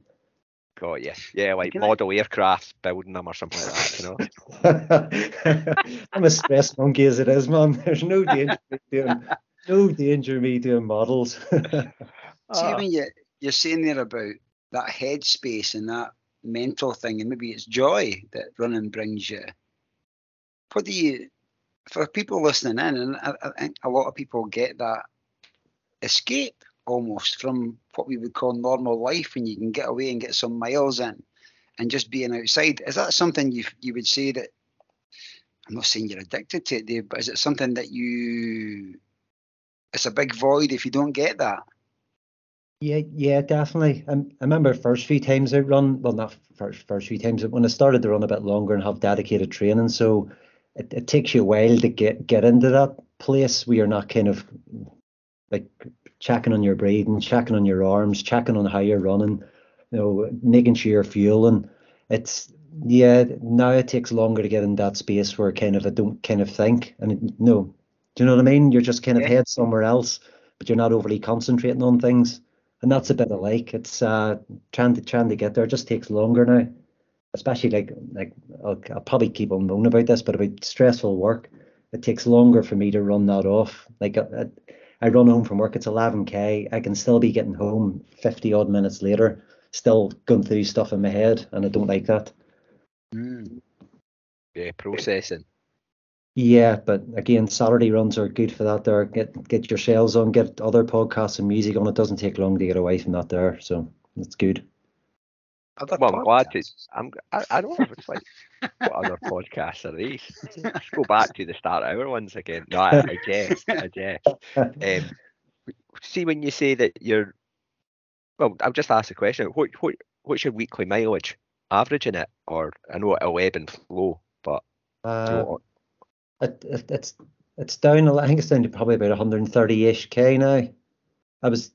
God, yes, yeah, like Can model I... aircrafts, building them or something like that. You know, I'm a stress monkey as it is, man. There's no danger, doing, no danger me doing models. See, when you you're saying there about that headspace and that mental thing, and maybe it's joy that running brings you. What do you? For people listening in, and I, I think a lot of people get that escape almost from what we would call normal life, when you can get away and get some miles in and just being outside. Is that something you you would say that, I'm not saying you're addicted to it, Dave, but is it something that you, it's a big void if you don't get that? Yeah, yeah, definitely. I, I remember first few times I run, well, not first, first few times, when I started to run a bit longer and have dedicated training, so It, it takes you a while to get, get into that place where you're not kind of like checking on your breathing, checking on your arms, checking on how you're running, you know, making sure you're fueling. It's, yeah, now it takes longer to get in that space where kind of I don't kind of think. And it, no, do you know what I mean? You're just kind of yeah. head somewhere else, but you're not overly concentrating on things. And that's a bit of like, it's uh, trying to trying to get there. It just takes longer now. Especially like like I'll, I'll probably keep on moaning about this, but about stressful work, it takes longer for me to run that off. Like I, I, I run home from work, it's eleven k. I can still be getting home fifty odd minutes later, still going through stuff in my head, and I don't like that. Mm. Yeah, processing. Yeah, but again, Saturday runs are good for that. There, get get your shells on, get other podcasts and music on. It doesn't take long to get away from that there, so that's good. Other well, podcasts. I'm glad to. I'm, I, I don't know if it's like what other podcasts are these. Let's go back to the start of our ones again. No, I, I guess. I guess. Um, see, when you say that you're, well, I'll just ask a question. What, what, what's your weekly mileage? Averaging it, or I know it'll ebb and flow, but uh, you know, it, it, it's it's down. I think it's down to probably about one hundred thirty ish k now. I was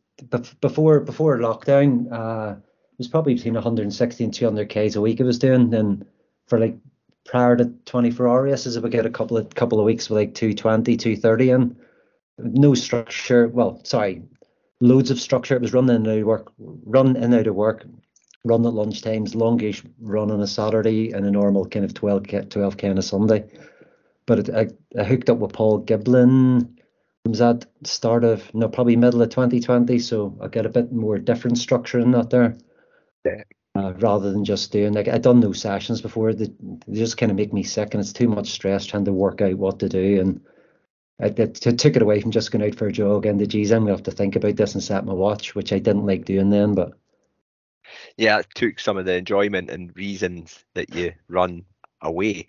before before lockdown. Uh, It was probably between one hundred sixty and two hundred k's a week I was doing. Then for like prior to twenty-four hour races, I would get a couple of couple of weeks with like two twenty, two thirty in. No structure. Well, sorry, loads of structure. It was run in and out of work, run in and out of work, run at lunch times, longish run on a Saturday, and a normal kind of twelve k on a Sunday. But it, I, I hooked up with Paul Giblin. It was at start of, no, probably middle of twenty twenty. So I got a bit more different structure in that there. Yeah. Uh, rather than just doing like I'd done no sessions before, they, they just kind of make me sick, and it's too much stress trying to work out what to do. And I, I took it away from just going out for a jog and the geez, I'm gonna have to think about this and set my watch, which I didn't like doing then. But yeah, it took some of the enjoyment and reasons that you run away.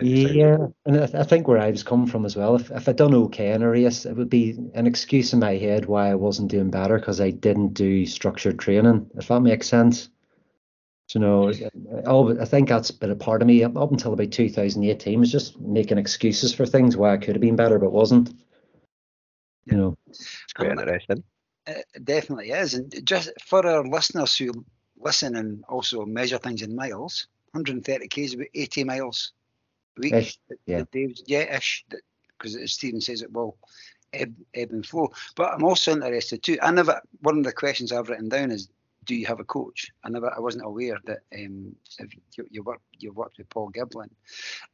Yeah, and I, I think where I was coming from as well, if, if I'd done okay in a race, it would be an excuse in my head why I wasn't doing better, because I didn't do structured training, if that makes sense. So, you know, all, I think that's been a part of me up, up until about two thousand eighteen, was just making excuses for things why I could have been better but wasn't. You know, it's quite um, interesting. It definitely is. And just for our listeners who listen and also measure things in miles, one hundred thirty k is about eighty miles. Week, ish, yeah, yeah, ish, because as Stephen says, it will ebb, ebb and flow. But I'm also interested too. I never. One of the questions I've written down is, do you have a coach? I never. I wasn't aware that um, if you, you work, you worked with Paul Giblin.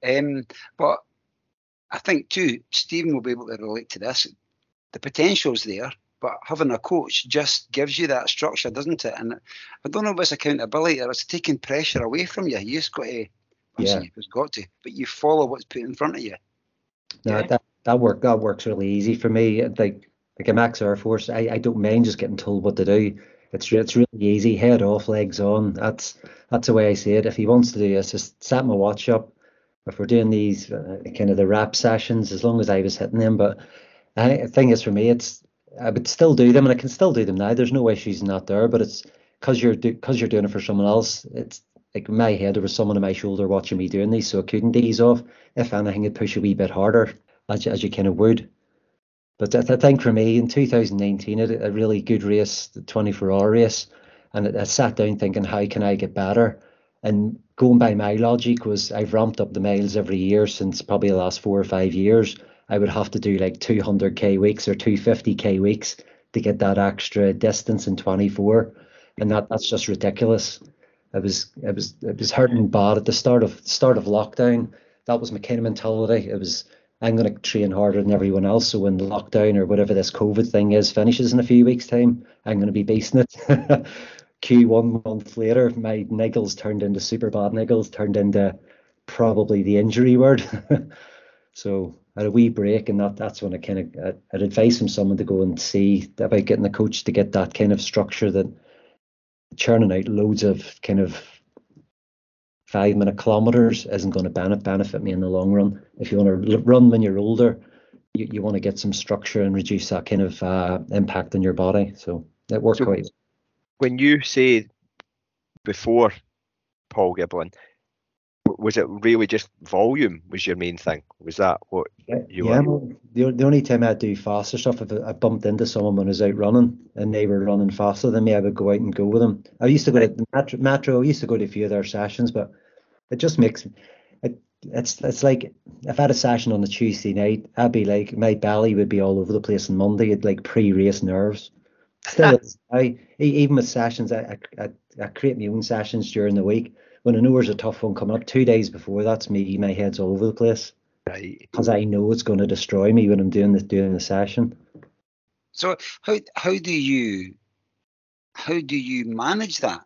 Um, but I think too, Stephen will be able to relate to this. The potential's there, but having a coach just gives you that structure, doesn't it? And I don't know if it's accountability or it's taking pressure away from you. You just got to. Yeah, it's got to, but you follow what's put in front of you. No, yeah. that that work that works really easy for me. Like like I'm ex Air Force, I, I don't mind just getting told what to do. It's it's really easy. Head off, legs on. That's that's the way I see it. If he wants to do this, just set my watch up. If we're doing these uh, kind of the rap sessions, as long as I was hitting them. But I, the thing is, for me, it's I would still do them, and I can still do them now. There's no issues in that there. But it's because you're because do, you're doing it for someone else. It's like in my head, there was someone on my shoulder watching me doing these, so I couldn't ease off. If anything, it'd push a wee bit harder, as, as you kind of would. But I, I think for me, in two thousand nineteen, it, a really good race, the twenty-four hour race, and I, I sat down thinking, how can I get better? And going by my logic was I've ramped up the miles every year since probably the last four or five years. I would have to do like two hundred K weeks or two hundred fifty K weeks to get that extra distance in twenty-four. And that that's just ridiculous. It was it was it was hurting bad at the start of start of lockdown. That was my kind of mentality. It was, I'm going to train harder than everyone else. So when lockdown or whatever this COVID thing is finishes in a few weeks' time, I'm going to be beasting it. Q one month later, my niggles turned into super bad niggles, turned into probably the injury word. So I had a wee break, and that, that's when I kind of I, I'd advise from someone to go and see about getting a coach to get that kind of structure, that churning out loads of kind of five minute kilometers isn't going to benefit benefit me in the long run. If you want to run when you're older, you, you want to get some structure and reduce that kind of uh, impact on your body. So it worked so quite well. When you say before Paul Giblin, was it really just volume was your main thing? Was that what you yeah, were? Yeah, the, the only time I'd do faster stuff, if I bumped into someone when I was out running and they were running faster than me, I would go out and go with them. I used to go to the metro, metro I used to go to a few of their sessions, but it just makes, it, it's it's like if I had a session on a Tuesday night, I'd be like, my belly would be all over the place on Monday. It'd like pre-race nerves. Still, I even with sessions, I, I I create my own sessions during the week. When I know there's a tough one coming up, two days before, that's me. My head's all over the place, right? Because I know it's going to destroy me when I'm doing the doing the session. So how how do you how do you manage that?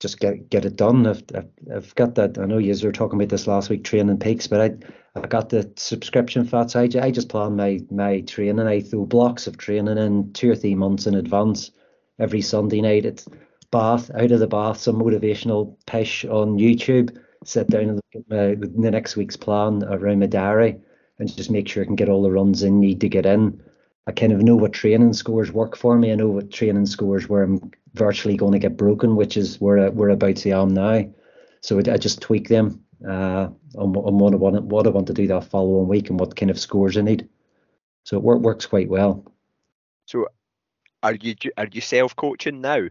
Just get get it done. I've I've, I've got that. I know you were talking about this last week, training peaks, but I I got the subscription fats. I, I just plan my my training. I throw blocks of training in two or three months in advance. Every Sunday night, it's bath, out of the bath, some motivational pish on YouTube. Sit down and look at my, the next week's plan around my diary, and just make sure I can get all the runs I need to get in. I kind of know what training scores work for me. I know what training scores where I'm virtually going to get broken, which is where we're about to am now. So I just tweak them uh, on, on what I want, what I want to do that following week, and what kind of scores I need. So it works quite well. So, are you are you self coaching now?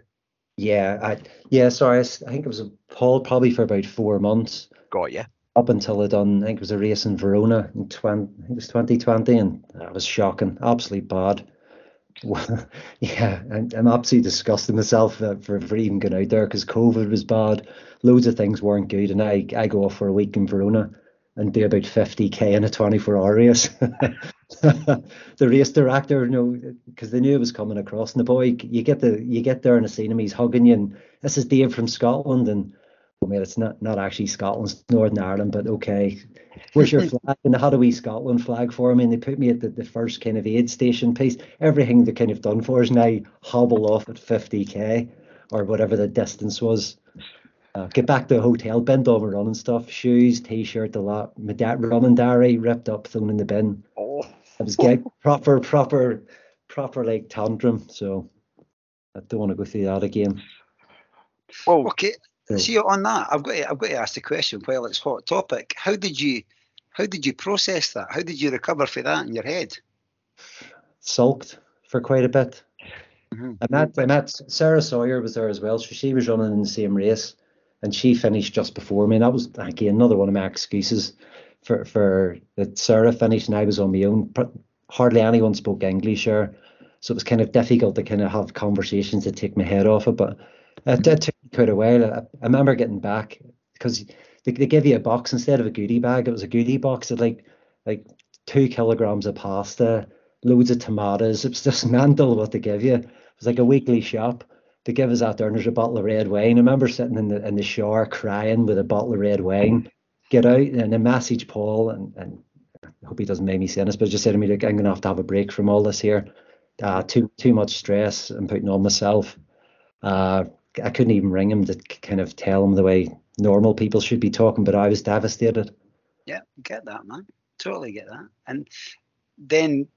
Yeah, I, yeah. Sorry, I, I think it was a Paul probably for about four months. Got you. Up until I done, I think it was a race in Verona in twenty, I think it was twenty twenty, and that was shocking, absolutely bad. Yeah, and I'm absolutely disgusting myself for, for even going out there, because COVID was bad, loads of things weren't good, and I, I go off for a week in Verona and do about fifty K in a twenty-four hour race. The race director, you know, because they knew it was coming across, and the boy, you get the you get there and I seen him, he's hugging you, and this is Dave from Scotland, and I mean, it's not, not actually Scotland, it's Northern Ireland, but okay, where's your flag? And they had a wee Scotland flag for me, and they put me at the, the first kind of aid station piece. Everything they kind of done for us, and I hobble off at fifty K or whatever the distance was. Uh, get back to the hotel, bend over running stuff, shoes, T-shirt, the lot, my da- running diary ripped up, thrown in the bin. Oh. I was getting proper, proper, proper like tantrum, so I don't want to go through that again. Well, okay. See, on that, I've got to, I've got to ask the question while it's hot topic. How did you, how did you process that? How did you recover from that in your head? Sulked for quite a bit. Mm-hmm. I met, I met Sarah Sawyer was there as well. So she was running in the same race, and she finished just before me. And that was again another one of my excuses for for that Sarah finished and I was on my own. Hardly anyone spoke English here, so it was kind of difficult to kind of have conversations to take my head off it, but. It, it took quite a while. I, I remember getting back because they, they give you a box instead of a goodie bag. It was a goodie box of like like two kilograms of pasta, loads of tomatoes. It was just mental what they give you. It was like a weekly shop. They give us that there, and there's a bottle of red wine. I remember sitting in the in the shower crying with a bottle of red wine. Get out and I message Paul, and, and I hope he doesn't make me say this, but he just said to me, look, I'm going to have to have a break from all this here. Uh, too too much stress I'm putting on myself. Uh, I couldn't even ring him to kind of tell him the way normal people should be talking, but I was devastated. Yeah, get that, man. Totally get that. And then,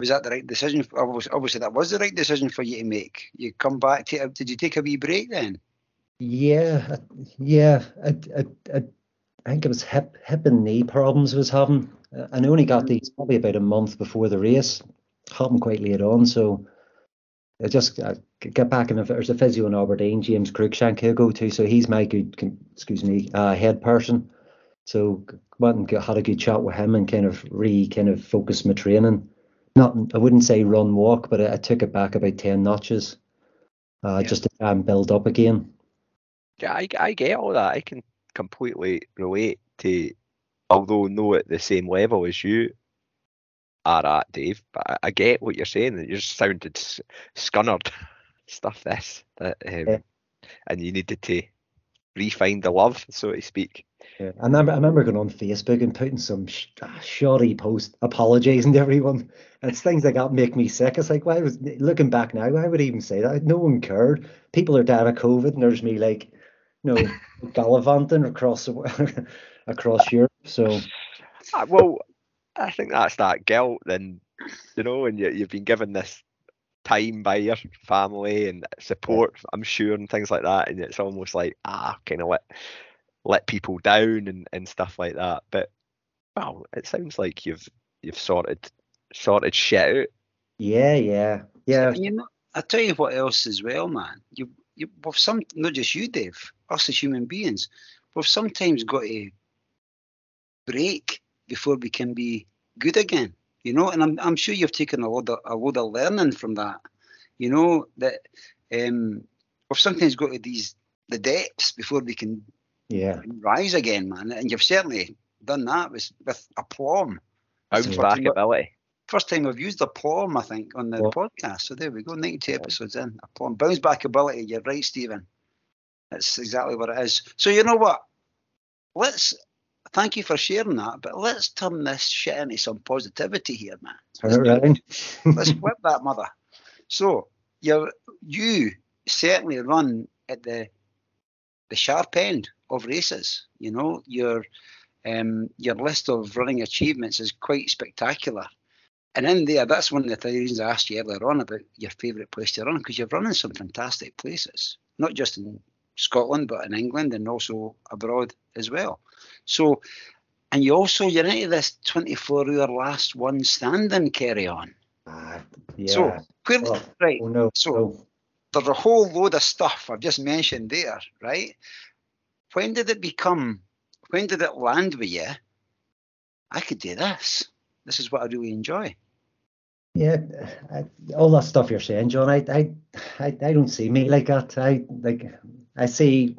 was that the right decision? Obviously, that was the right decision for you to make. You come back to, did you take a wee break then? Yeah, yeah. I, I, I, I think it was hip, hip and knee problems I was having. And I only got these probably about a month before the race. Happened quite late on, so just uh, get back in. A, there's a physio in Aberdeen, James Cruikshank, he'll go to. So he's my good, excuse me, uh, head person. So went and got, had a good chat with him and kind of re kind of focused my training. Not, I wouldn't say run walk, but I, I took it back about ten notches, uh, yeah. just to try and build up again. Yeah, I, I get all that. I can completely relate to, although no at the same level as you are at, Dave. But I get what you're saying. You just sounded scunnered. Stuff this, that, um, yeah. and you needed to refine the love, so to speak. Yeah. I remember, I remember going on Facebook and putting some sh- shoddy post apologising to everyone. And it's things like that make me sick. It's like, why was looking back now? Why would I even say that? No one cared. People are dying of COVID, and there's me like, you know, gallivanting across across Europe. So, uh, well, I think that's that guilt, and you know, and you, you've been given this time by your family and support, yeah. I'm sure, and things like that. And it's almost like ah, kind of let let people down and, and stuff like that. But well, it sounds like you've you've sorted sorted shit out. Yeah, yeah, yeah. You know, I tell you what else as well, man. You you well, some not just you, Dave. Us as human beings, we've sometimes got to break before we can be good again. You know, and I'm I'm sure you've taken a lot of a lot of learning from that. You know that um, we've sometimes got to these the depths before we can yeah rise again, man. And you've certainly done that with with aplomb. Ability. First time I've used aplomb, I think, on the well, podcast. So there we go, ninety-two yeah. episodes in. Aplomb, bounce back ability. You're right, Stephen. That's exactly what it is. So you know what? Let's. Thank you for sharing that, but let's turn this shit into some positivity here, man. Let's, right. let's whip that mother. So you you certainly run at the the sharp end of races. You know, your um, your list of running achievements is quite spectacular. And in there, that's one of the three reasons I asked you earlier on about your favourite place to run, because you've run in some fantastic places, not just in Scotland, but in England and also abroad as well. So, and you also, you're into this twenty-four hour last one standing carry on. Uh, yeah. So, where, oh, right, oh no, so no. There's a whole load of stuff I've just mentioned there, right? When did it become, when did it land with you? I could do this. This is what I really enjoy. Yeah, I, all that stuff you're saying, John, I, I, I, I don't see me like that. I like, I see.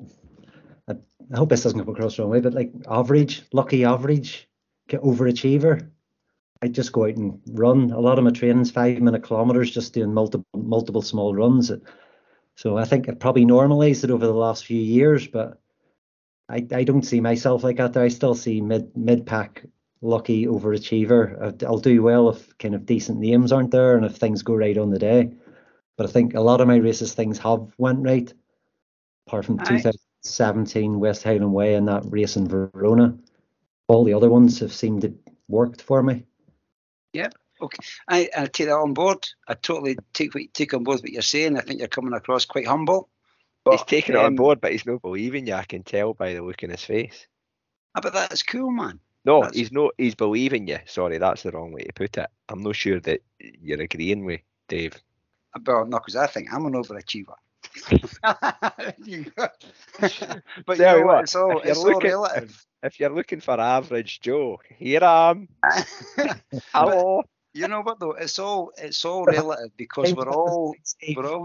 I, I hope this doesn't come across the wrong way, but like average, lucky average, overachiever. I just go out and run. A lot of my training's five minute kilometers, just doing multiple, multiple small runs. So I think I've probably normalized it over the last few years, but I, I don't see myself like that. I still see mid, mid pack. Lucky overachiever. I'll do well if kind of decent names aren't there and if things go right on the day. But I think a lot of my races things have went right, apart from Aye. twenty seventeen West Highland Way and that race in Verona. All the other ones have seemed to worked for me. Yeah, okay. I, I take that on board. I totally take take on board what you're saying. I think you're coming across quite humble. But, he's taking um, it on board, but he's not believing you. I can tell by the look in his face. Ah, but that's cool, man. No, that's, he's no, he's believing you. Sorry, that's the wrong way to put it. I'm not sure that you're agreeing with Dave. Well, no, because I think I'm an overachiever. But you know what, it's all, it's all relative. If, if you're looking for average Joe, here I am. Hello. You know what though? It's all it's all relative because we're all we're all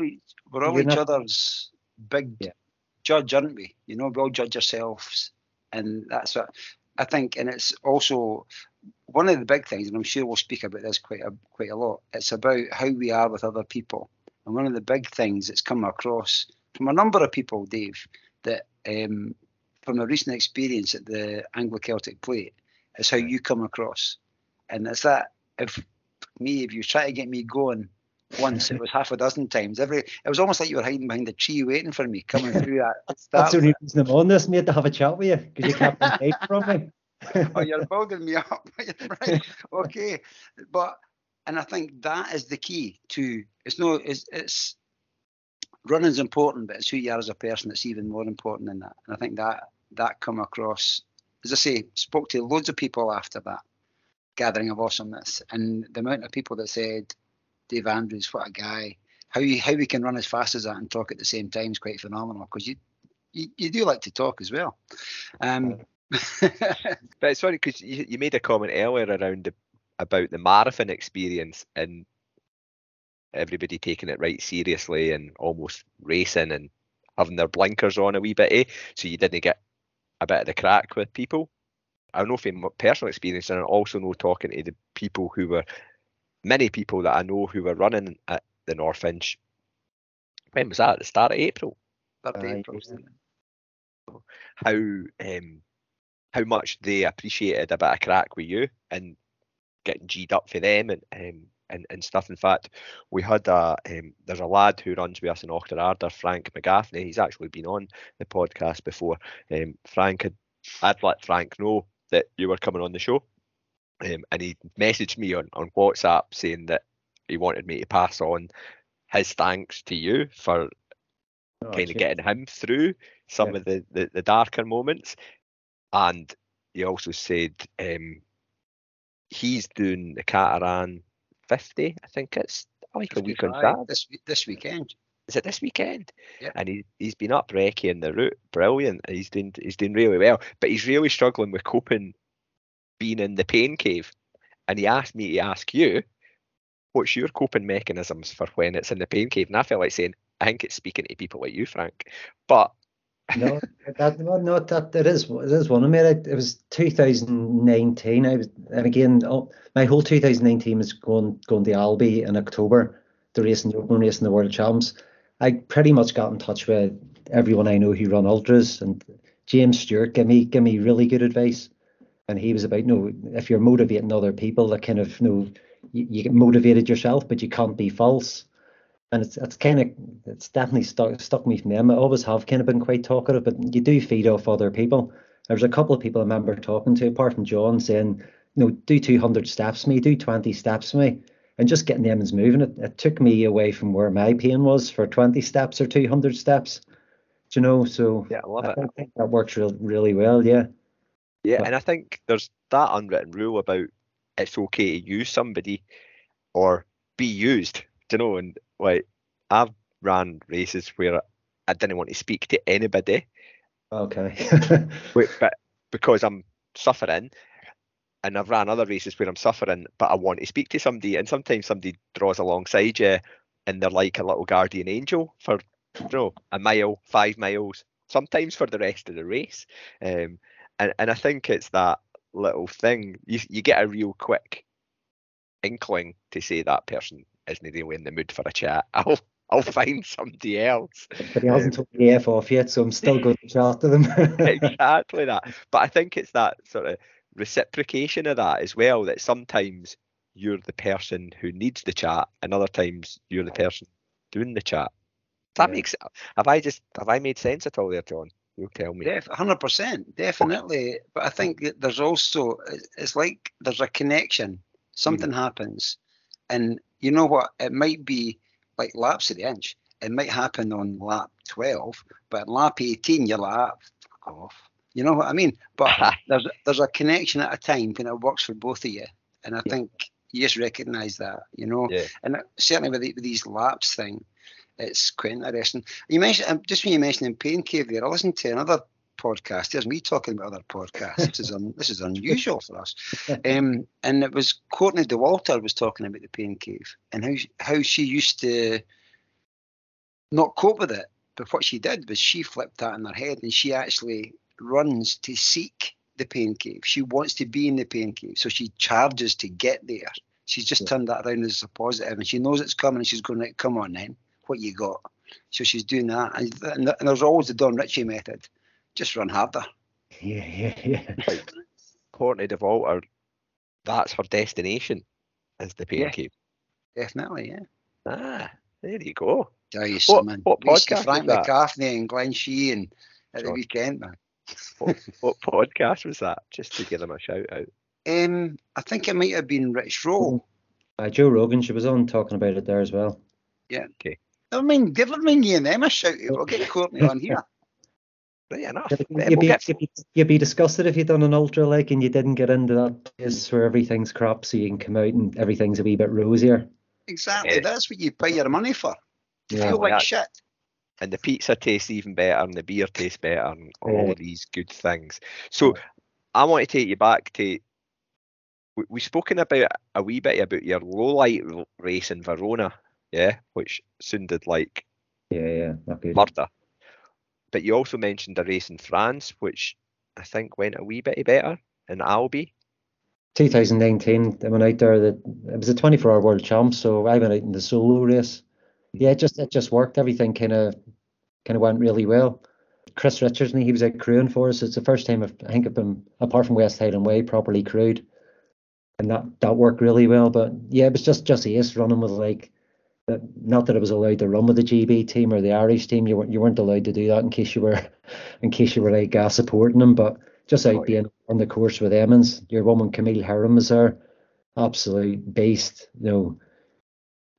we're all you're each not, other's big yeah. judge, aren't we? You know, we all judge ourselves, and that's what. I think, and it's also one of the big things, and I'm sure we'll speak about this quite a, quite a lot, it's about how we are with other people. And one of the big things that's come across from a number of people, Dave, that um, from a recent experience at the Anglo-Celtic Plate, is how you come across. And it's that, if me, if you try to get me going once, it was half a dozen times. Every, it was almost like you were hiding behind a tree waiting for me coming through that. That's that the only reason I'm on this, mate, to have a chat with you, because you can't hide from me. Oh, you're building me up, right? Okay, but and I think that is the key to. It's no, it's, it's running's important, but it's who you are as a person that's even more important than that. And I think that that come across, as I say, spoke to loads of people after that gathering of awesomeness, and the amount of people that said, Dave Andrews, what a guy, how you, how we can run as fast as that and talk at the same time is quite phenomenal, because you, you you do like to talk as well. Um, but sorry, because you, you made a comment earlier around the, about the marathon experience and everybody taking it right seriously and almost racing and having their blinkers on a wee bit, eh? So you didn't get a bit of the crack with people. I know from personal experience, and I also know talking to the people who were, many people that I know who were running at the North Inch. When was that? At the start of April? Start of uh, April. Yeah. How um, how much they appreciated a bit of crack with you and getting G'd up for them and um, and, and stuff. In fact, we had a, um, there's a lad who runs with us in Auchterarder, Frank McGaffney. He's actually been on the podcast before. Um, Frank had, I'd let Frank know that you were coming on the show, um, and he messaged me on, on WhatsApp saying that he wanted me to pass on his thanks to you for oh, kind of getting him through some yeah. of the, the, the darker moments. And he also said um, he's doing the Cataran fifty, I think it's like a week on that. This, this weekend. Is it this weekend? Yeah. And he, he's been up recceing the route, brilliant. He's doing he's doing really well, but he's really struggling with coping, being in the pain cave. And he asked me to ask you, what's your coping mechanisms for when it's in the pain cave? And I feel like saying, I think it's speaking to people like you, Frank. But no, that, no, no, that there is there is one. I mean, it, it was two thousand nineteen. I was, and again, oh, my whole two thousand nineteen was going going to Albi in October, the race in the open race in the World Champs. I pretty much got in touch with everyone I know who run ultras, and James Stewart gave me, gave me really good advice. And he was about, you know, if you're motivating other people, that kind of, you know, you, you get motivated yourself, but you can't be false. And it's it's kind of, it's definitely stuck, stuck me from them. I always have kind of been quite talkative, but you do feed off other people. There was a couple of people I remember talking to, apart from John, saying, you know, do two hundred steps me, do twenty steps me. And just getting the Emmons moving, it, it took me away from where my pain was for twenty steps or two hundred steps, do you know? So yeah, I, love I it. think that works real, really well, yeah. Yeah, but, and I think there's that unwritten rule about it's okay to use somebody or be used, do you know? And like, I've ran races where I didn't want to speak to anybody. Okay. Wait, but because I'm suffering. And I've ran other races where I'm suffering, but I want to speak to somebody. And sometimes somebody draws alongside you and they're like a little guardian angel for, you know, a mile, five miles, sometimes for the rest of the race. Um, and, and I think it's that little thing. You, you get a real quick inkling to say that person isn't really in the mood for a chat. I'll I'll find somebody else. But he hasn't took the F off yet, so I'm still going to chat to them. Exactly that. But I think it's that sort of reciprocation of that as well, that sometimes you're the person who needs the chat and other times you're the person doing the chat. Does that yeah. make sense? Have I just have I made sense at all there, John? You'll tell me. one hundred percent, definitely. But I think that there's also, it's like there's a connection. Something mm. happens, and you know what? It might be like laps of the inch. It might happen on lap twelve, but at lap eighteen you're like, fuck off. You know what I mean? But there's there's a connection at a time when it works for both of you, and I yeah. think you just recognise that, you know. Yeah. And certainly with, the, with these laps thing, it's quite interesting. You mentioned just when you mentioned pain cave there, I listened to another podcast. There's me talking about other podcasts. this is un, this is unusual for us. Um, and it was Courtney DeWalter was talking about the pain cave and how how she used to not cope with it, but what she did was she flipped that in her head and she actually runs to seek the pain cave. She wants to be in the pain cave, so she charges to get there. She's just yeah. turned that around as a positive, and she knows it's coming, and she's going, like, come on then, what you got? So she's doing that, and, th- and there's always the Don Ritchie method, just run harder. Yeah, yeah, yeah. Like, Courtney DeWalter, that's her destination, is the pain yeah. cave. Definitely, yeah. Ah, there you go. Tell you what, something. What podcast? Frank McGaffney and Glenn Sheehan at John. the weekend, man. what, what podcast was that? Just to give them a shout out. Um, I think it might have been Rich Roll. Uh, Joe Rogan, she was on talking about it there as well. Yeah. Okay. I mean, give them you and them a shout out. We'll get Courtney on here. Right enough. You'd be, we'll get... you'd, be, you'd be disgusted if you'd done an ultra like and you didn't get into that place where everything's crap, so you can come out and everything's a wee bit rosier. Exactly. Yeah. That's what you pay your money for. You yeah, feel like shit. And the pizza tastes even better, and the beer tastes better, and all yeah. of these good things. So I want to take you back to, we, we've spoken about a wee bit about your low light race in Verona, yeah, which sounded like yeah, yeah, not good. murder. But you also mentioned a race in France, which I think went a wee bit better, in Albi. twenty nineteen, I went out there. That it was a twenty-four hour world champ, so I went out in the solo race. Yeah, it just it just worked. Everything kind of kind of went really well. Chris Richardson, he was out crewing for us. It's the first time I've, I think I've been, apart from West Highland Way, properly crewed, and that, that worked really well. But yeah, it was just just ace running with like, not that I was allowed to run with the G B team or the Irish team. You weren't you weren't allowed to do that in case you were in case you were like gas supporting them, but. Just out being on the course with Emmons, your woman Camille Herron was there, absolute beast, you know,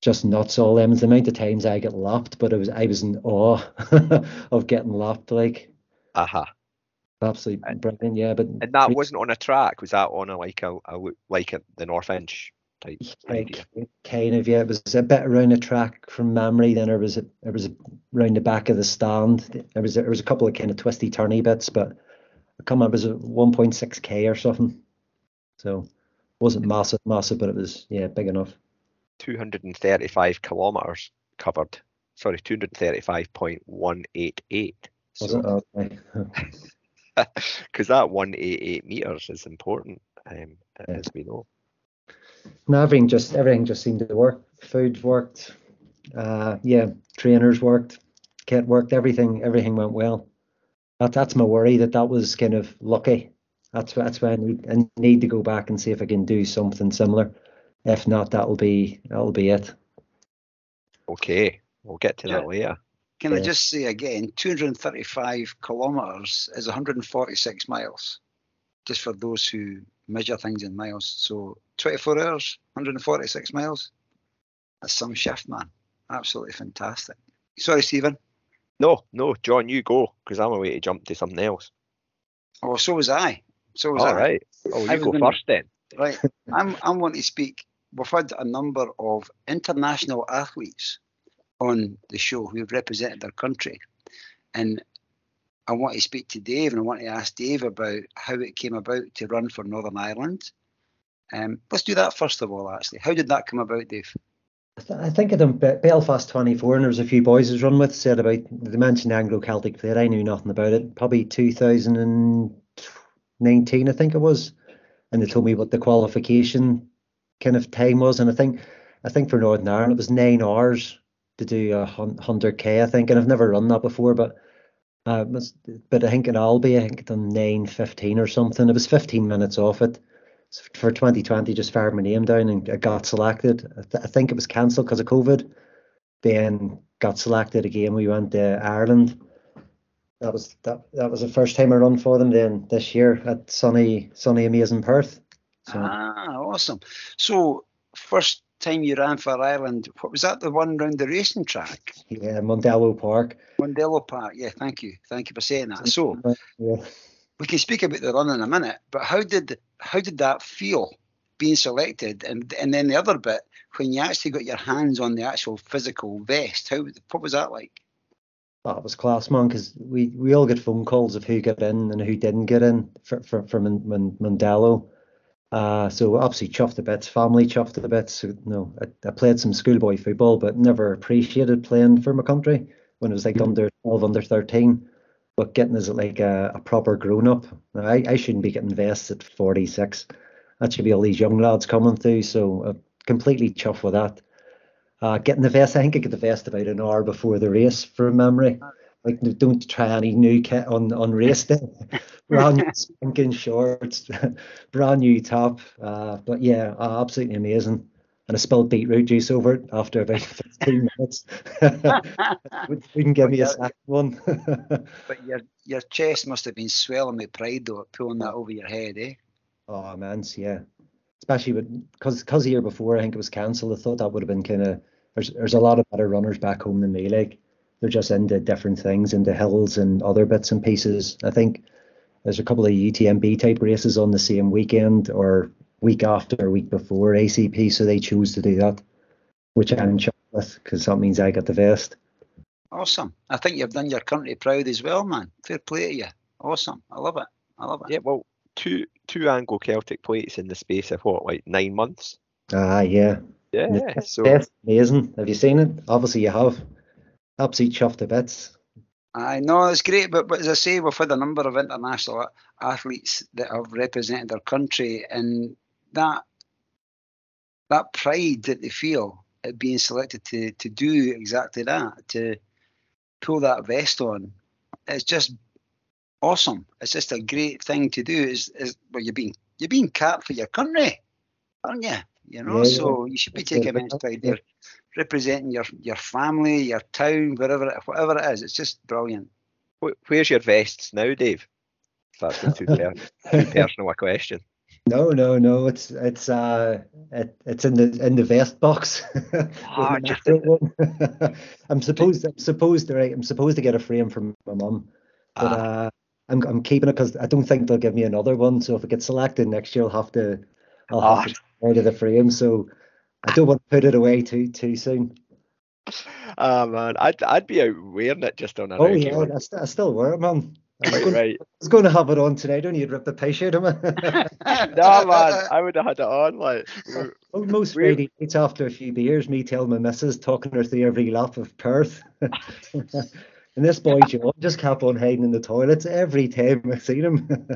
just nuts all Emmons. The amount of times I get lapped, but it was I was in awe of getting lapped, like. Aha. Uh-huh. Absolutely and, brilliant, yeah. But and that we, wasn't on a track, was that on a like a, a like a, the North Inch type idea? Kind of, yeah. It was a bit around a track from memory. Then there was a, there was a, around the back of the stand. There was a, there was a couple of kind of twisty turny bits, but. I can't remember, it was one point six k or something. So it wasn't massive, massive, but it was, yeah, big enough. two hundred thirty-five kilometres covered. Sorry, two hundred thirty-five point one eight eight. Was so, it? Okay. Because that one hundred eighty-eight metres is important, um, yeah. as we know. No, everything just, everything just seemed to work. Food worked. Uh, yeah, trainers worked. Kit worked. Everything, everything went well. That, that's my worry, that that was kind of lucky. That's that's why I need, I need to go back and see if I can do something similar. If not, that'll be that'll be it. Okay, we'll get to yeah. that later. Can yeah. I just say again, two hundred thirty-five kilometres is one hundred forty-six miles, just for those who measure things in miles. So twenty-four hours, one hundred forty-six miles, that's some shift, man. Absolutely fantastic. Sorry, Stephen. No, no, John, you go, because I'm away to jump to something else. Oh, so was I. So was All I. All right. Oh, you I've go been, first then. Right. I'm I'm wanting to speak. We've had a number of international athletes on the show who have represented their country. And I want to speak to Dave, and I want to ask Dave about how it came about to run for Northern Ireland. Um, let's do that first of all, actually. How did that come about, Dave? I, th- I think I done B- Belfast twenty-four, and there was a few boys I was run with, said about, they mentioned Anglo-Celtic Plate. I knew nothing about it, probably two thousand nineteen I think it was, and they told me what the qualification kind of time was, and I think I think for Northern Ireland it was nine hours to do a one hundred k, I think, and I've never run that before, but uh, but I think in Albi I think I'd done nine fifteen or something. It was fifteen minutes off it. For twenty twenty, just fired my name down and I got selected. I, th- I think it was cancelled because of COVID. Then got selected again. We went to Ireland. That was that. That was the first time I run for them. Then this year at sunny, sunny, amazing Perth. So. Ah, awesome! So first time you ran for Ireland, what was that? The one round the racing track? Yeah, Mondello Park. Mondello Park. Yeah, thank you, thank you for saying that. So. Yeah. We can speak about the run in a minute, but how did how did that feel being selected, and and then the other bit when you actually got your hands on the actual physical vest? How what was that like? That was class, man, because we, we all get phone calls of who got in and who didn't get in for for, for Mondello. Uh, so obviously chuffed the bits, family chuffed the bits. So, you know, I, I played some schoolboy football, but never appreciated playing for my country when it was like under twelve, under thirteen. But getting as like a, a proper grown-up, I, I shouldn't be getting vests at forty-six. That should be all these young lads coming through, so I'm completely chuffed with that. Uh, getting the vest, I think I got the vest about an hour before the race, from memory. Like, don't try any new kit on, on race day. Brand new spanking shorts, brand new top. Uh, but yeah, uh, absolutely amazing. And I spilled beetroot juice over it after about fifteen minutes. Wouldn't give me a second one. But your your chest must have been swelling with pride, though, pulling that over your head, eh? Oh, immense, yeah. Especially with, because the year before, I think it was cancelled. I thought that would have been kind of, there's, there's a lot of better runners back home than me. Like, they're just into different things, into hills and other bits and pieces. I think there's a couple of U T M B-type races on the same weekend, or week after, week before A C P, so they chose to do that, which I'm chuffed with, because that means I got the vest. Awesome. I think you've done your country proud as well, man. Fair play to you. Awesome. I love it. I love it. Yeah, well, two two Anglo-Celtic plates in the space of, what, like nine months? Ah, uh, yeah. Yeah. That's so amazing. Have you seen it? Obviously you have. Absolutely chuffed to bits. I know, it's great, but, but as I say, we've had a number of international athletes that have represented our country, and that that pride that they feel at being selected to, to do exactly that, to pull that vest on, it's just awesome. It's just a great thing to do. Is is well, you're being you're being capped for your country, aren't you? You know, yeah, so you should be taking immense pride there, representing your, your family, your town, wherever it, whatever it is. It's just brilliant. Where's your vests now, Dave? That's too, per- too personal a question. No, no, no. It's it's uh it, it's in the in the vest box. Oh, I'm supposed I'm supposed to right, I'm supposed to get a frame from my mum, but ah. uh, I'm I'm keeping it because I don't think they'll give me another one. So if it gets selected next year, I'll have to I'll oh. have to out of the frame, so I don't want to put it away too too soon. Ah oh, man, I'd I'd be out wearing it just on a. Oh yeah, I, st- I still wear it, man. I was, right, going, right. I was going to have it on today, don't you? Rip the piss out of me. No man, I would have had it on like. Well, most Friday nights after a few beers, me telling my missus, talking her through every lap of Perth, and this boy John just kept on hiding in the toilets every time I seen him.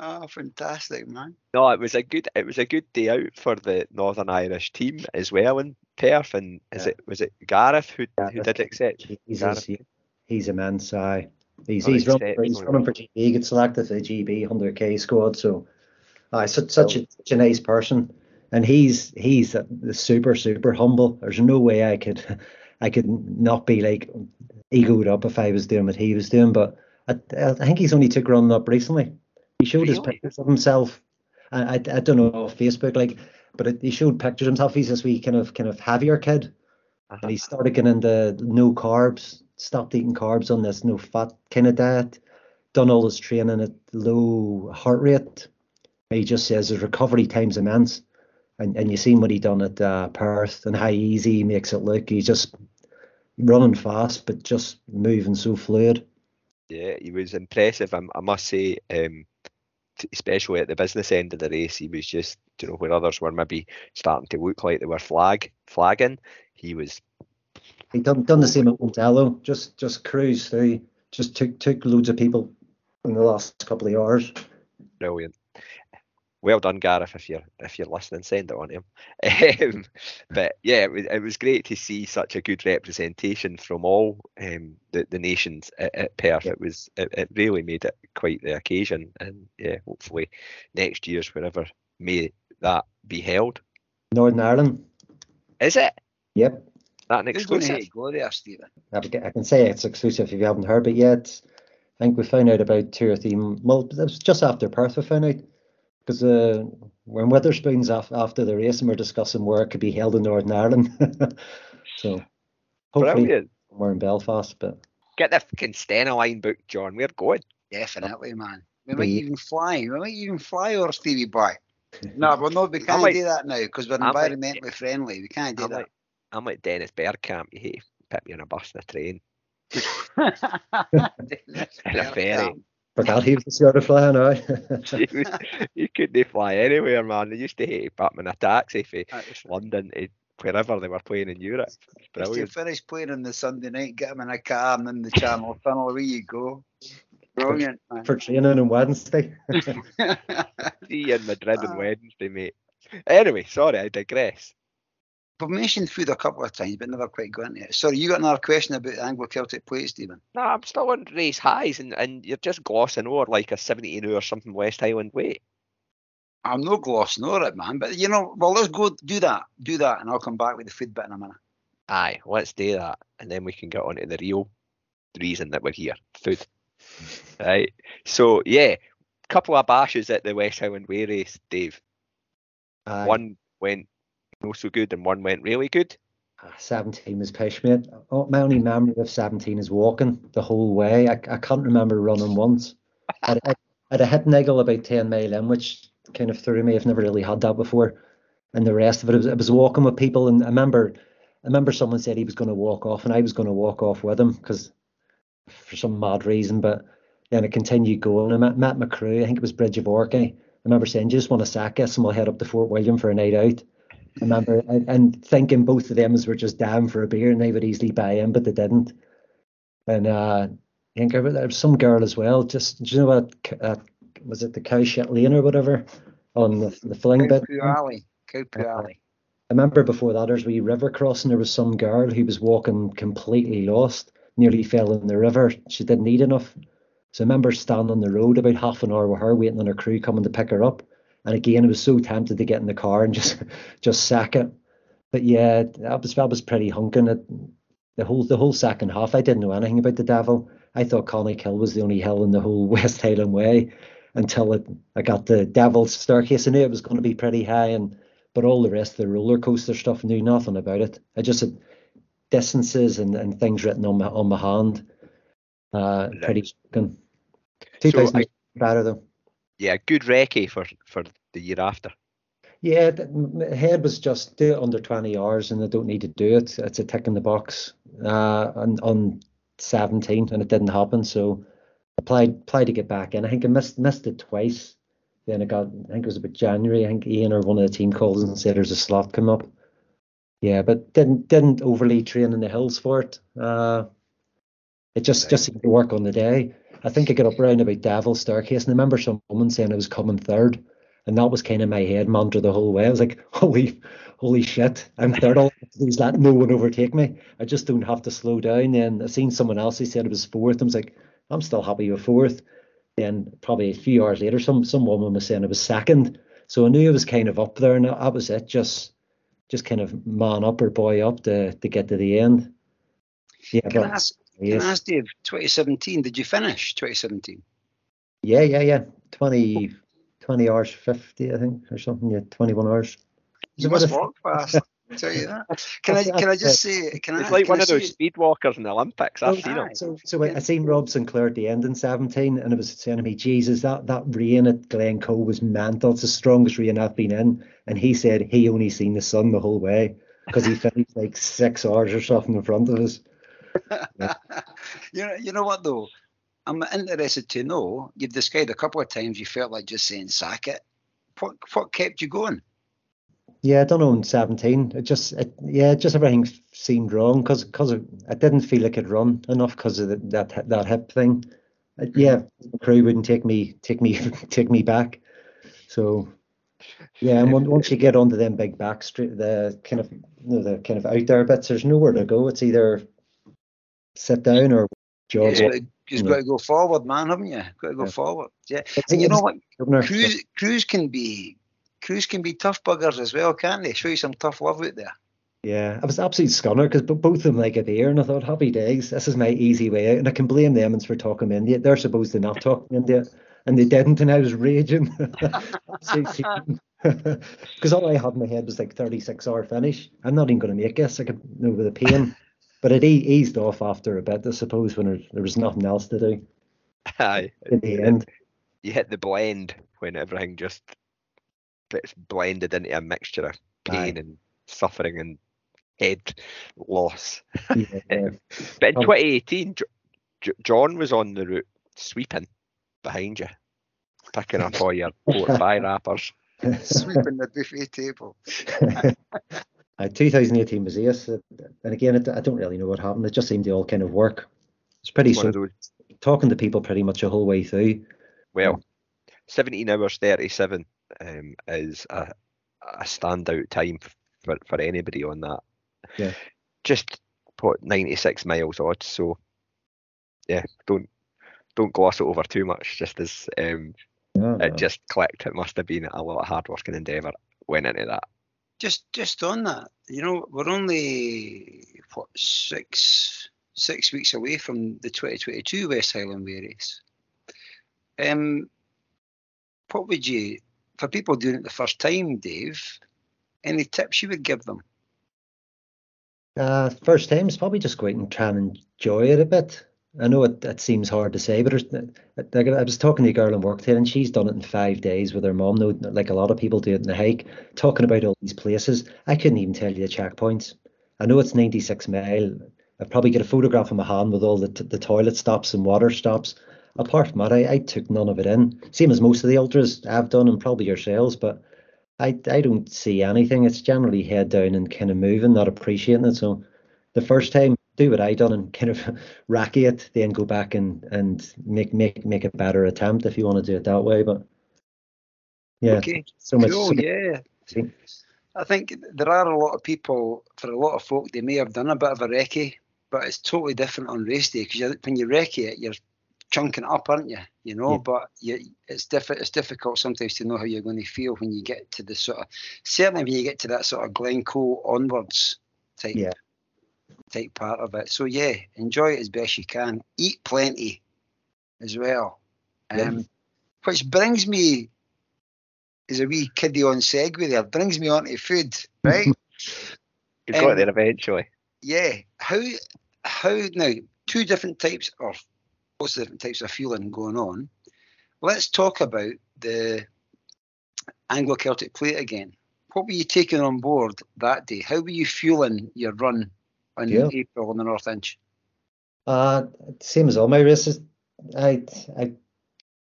Oh, fantastic, man! No, it was a good, it was a good day out for the Northern Irish team as well in Perth. And is yeah. it was it Gareth who, Gareth, who did accept? He's, Gareth. he's immense. Aye, he's oh, he's, he's running for, he's running for G B. He gets selected for the G B one hundred K squad. So, aye, such such a, such a nice person. And he's he's a, a super super humble. There's no way I could I could not be like egoed up if I was doing what he was doing. But I, I think he's only took running up recently. He showed really? his pictures of himself. I, I, I don't know on Facebook, like, but it, he showed pictures of himself. He's this wee kind of kind of heavier kid, uh-huh. and he started getting into no carbs, stopped eating carbs on this no fat kind of diet, done all his training at low heart rate. He just says his recovery time's immense, and and you seen what he done at uh, Perth and how easy he makes it look. He's just running fast, but just moving so fluid. Yeah, he was impressive. I, I must say. Um... Especially at the business end of the race, he was just, you know, where others were maybe starting to look like they were flag flagging. He was. He done done the same at Montello. Just just cruised through. Just took took loads of people in the last couple of hours. Brilliant. Well done, Gareth. If you're if you're listening, send it on to him. Um, but yeah, it was, it was great to see such a good representation from all um, the the nations at, at Perth. Yeah. It was it, it really made it quite the occasion, and yeah, hopefully next year's wherever may that be held. Northern Ireland. Is it? Yep. That an exclusive. Go there, Stephen. I can say it's exclusive if you haven't heard it yet. I think we found out about two or three. Well, it was just after Perth we found out. Because uh, we're in Witherspoons af- after the race and we're discussing where it could be held in Northern Ireland. So hopefully Brilliant. We're in Belfast. But get the fucking Stena line booked, John. We're going. Definitely, man. We might even fly. We might even fly or Stevie by. No, but no, we can't like, do that now because we're I'm environmentally like, friendly. We can't do I'm that. Like, I'm like Dennis Bergkamp. You hate put me on a bus and a train. And a ferry. Forgot he was the sort of flying out. You couldn't fly anywhere, man. They used to hate him in a taxi from London to wherever they were playing in Europe. If you finish playing on the Sunday night, get him in a car and then the Channel Tunnel, away you go. Brilliant, man. For training on Wednesday. See you in Madrid on Wednesday, mate. Anyway, sorry, I digress. We've mentioned food a couple of times, but never quite got into it. Sorry, you got another question about the Anglo-Celtic Plate, Stephen? No, I'm still on race highs, and, and you're just glossing over like a seventeen-hour something West Highland Way. I'm not glossing over it, man. But, you know, well, let's go do that. Do that, and I'll come back with the food bit in a minute. Aye, let's do that, and then we can get on to the real reason that we're here, food. Right, so, yeah, couple of bashes at the West Highland Way race, Dave. Aye. One went no so good and one went really good. seventeen was pish, mate. Oh, my only memory of seventeen is walking the whole way. I, I can't remember running once. I had a hip niggle about ten mile in, which kind of threw me. I've never really had that before. and the rest of it. It was, it was walking with people, and I remember, I remember someone said he was going to walk off, and I was going to walk off with him because for some mad reason. But then it continued going. I met, met my crew. I think it was Bridge of Orkney. I remember saying, "Just want a sack us, and we'll head up to Fort William for a night out." I remember and, and thinking both of them were just down for a beer and they would easily buy in, but they didn't. And uh, I think there was some girl as well. Just, do you know what? Uh, was it the Cow Shit Lane or whatever on the, the fling bit? Alley. Cooper uh, Alley. I remember before that, there's wee river crossing. There was some girl who was walking completely lost, nearly fell in the river. She didn't eat enough. So I remember standing on the road about half an hour with her, waiting on her crew coming to pick her up. And again, I was so tempted to get in the car and just just sack it. But yeah, that was, that was pretty hunking. It, the whole the whole second half, I didn't know anything about the Devil. I thought Connick Hill was the only hill in the whole West Highland Way until it, I got the Devil's Staircase. I knew it was going to be pretty high, and but all the rest of the roller coaster stuff, knew nothing about it. I just had distances and, and things written on my on my hand. Uh, pretty good. Two thousand better though. Yeah, good recce for for the year after. Yeah, the, my head was just do it under twenty hours, and I don't need to do it. It's a tick in the box. Uh, on on seventeen, and it didn't happen. So applied applied to get back in. I think I missed missed it twice. Then I got, I think it was about January, I think Ian or one of the team called and said there's a slot come up. Yeah, but didn't didn't overly train in the hills for it. Uh, it just, right. just seemed to work on the day. I think I got up around about Devil's Staircase, and I remember some woman saying I was coming third, and that was kind of my head mantra the whole way. I was like, holy holy shit, I'm third. All I have to do is let no one overtake me. I just don't have to slow down. Then I seen someone else, he said it was fourth. I was like, I'm still happy with fourth. Then probably a few hours later, some some woman was saying it was second. So I knew it was kind of up there, and that was it. Just just kind of man up or boy up to, to get to the end. Yeah, can, but, I ask, yes. can I ask Dave, twenty seventeen, did you finish twenty seventeen? Yeah, yeah, yeah. twenty, twenty hours fifty, I think, or something. Yeah, twenty-one hours. You must walk fast. Tell you that. Can I can I just say? Can it's I, like can one I of those speed walkers in the Olympics. I've oh, seen right. So, so I seen Rob Sinclair at the end in seventeen, and it was saying to me, "Jesus, that that rain at Glencoe was mental. It's the strongest rain I've been in." And he said he only seen the sun the whole way because he finished like six hours or something in front of us. Yeah. you know, you know what though? I'm interested to know. You've described a couple of times you felt like just saying sack it. What what kept you going? Yeah, I don't know, in seventeen, it just, it, yeah, just everything seemed wrong because because I didn't feel I could run enough because of the, that that hip thing. It, yeah, the crew wouldn't take me take me take me back. So yeah, and one, once you get onto them big back street, the kind of you know, the kind of out there bits, there's nowhere to go. It's either sit down or jog. Yeah, you've you know. got to go forward, man, haven't you? Got to go yeah. forward. Yeah, it's, and you know what, cruise cruise can be. Crews can be tough buggers as well, can't they? Show you some tough love out there. Yeah, I was absolutely scunnered because both of them like a beer, and I thought, happy days, this is my easy way out. And I can blame the Emmons for talking me into it. They're supposed to not talk me into it, and they didn't, and I was raging. Because all I had in my head was like thirty-six hour finish. I'm not even going to make this. I could know with the pain. But it e- eased off after a bit, I suppose, when there, there was nothing else to do. Aye. In the end. You hit the blend when everything just... it's blended into a mixture of pain Aye. and suffering and head loss. Yeah, yeah. But in twenty eighteen, J- John was on the route sweeping behind you, picking up all your port pie wrappers, sweeping the buffet table. uh, twenty eighteen was ace, and again, I don't really know what happened. It just seemed to all kind of work. It's pretty soon talking to people pretty much the whole way through. Well, seventeen hours thirty-seven. Um, is a, a standout time for, for anybody on that. Yeah, just put ninety-six miles odds. So yeah, don't don't gloss it over too much. Just as um, no, no. it just clicked, it must have been a lot of hard work and endeavour went into that. Just just on that, you know, we're only what six six weeks away from the twenty twenty-two West Highland Way race. Um, what would you? For people doing it the first time, Dave, any tips you would give them? Uh, first time is probably just go out and try and enjoy it a bit. I know it, it seems hard to say, but there's, I was talking to a girl in Workdale and she's done it in five days with her mum, like a lot of people do it in the hike, talking about all these places. I couldn't even tell you the checkpoints. I know it's ninety-six mile. I've probably got a photograph in my hand with all the t- the toilet stops and water stops. Apart from that, I, I took none of it in. Same as most of the ultras I've done and probably yourselves, but I, I don't see anything. It's generally head down and kind of moving, not appreciating it. So the first time, do what I done and kind of racky it, then go back and, and make, make make a better attempt if you want to do it that way. But yeah, okay. so much. Cool, so yeah. See? I think there are a lot of people, for a lot of folk, they may have done a bit of a recce, but it's totally different on race day because when you recce it, you're chunking it up, aren't you? You know, yeah. But you, it's diff- It's difficult sometimes to know how you're going to feel when you get to the sort of, certainly when you get to that sort of Glencoe onwards type. Yeah. Type part of it. So yeah, enjoy it as best you can. Eat plenty as well. Um, yeah. Which brings me, as a wee kiddie on segue there, brings me on to food, right? You got um, there eventually. Yeah. How, how now, two different types or lots of different types of fueling going on. Let's talk about the Anglo-Celtic Plate again. What were you taking on board that day? How were you fueling your run in yeah. April on the North Inch? Uh, same as all my races. I I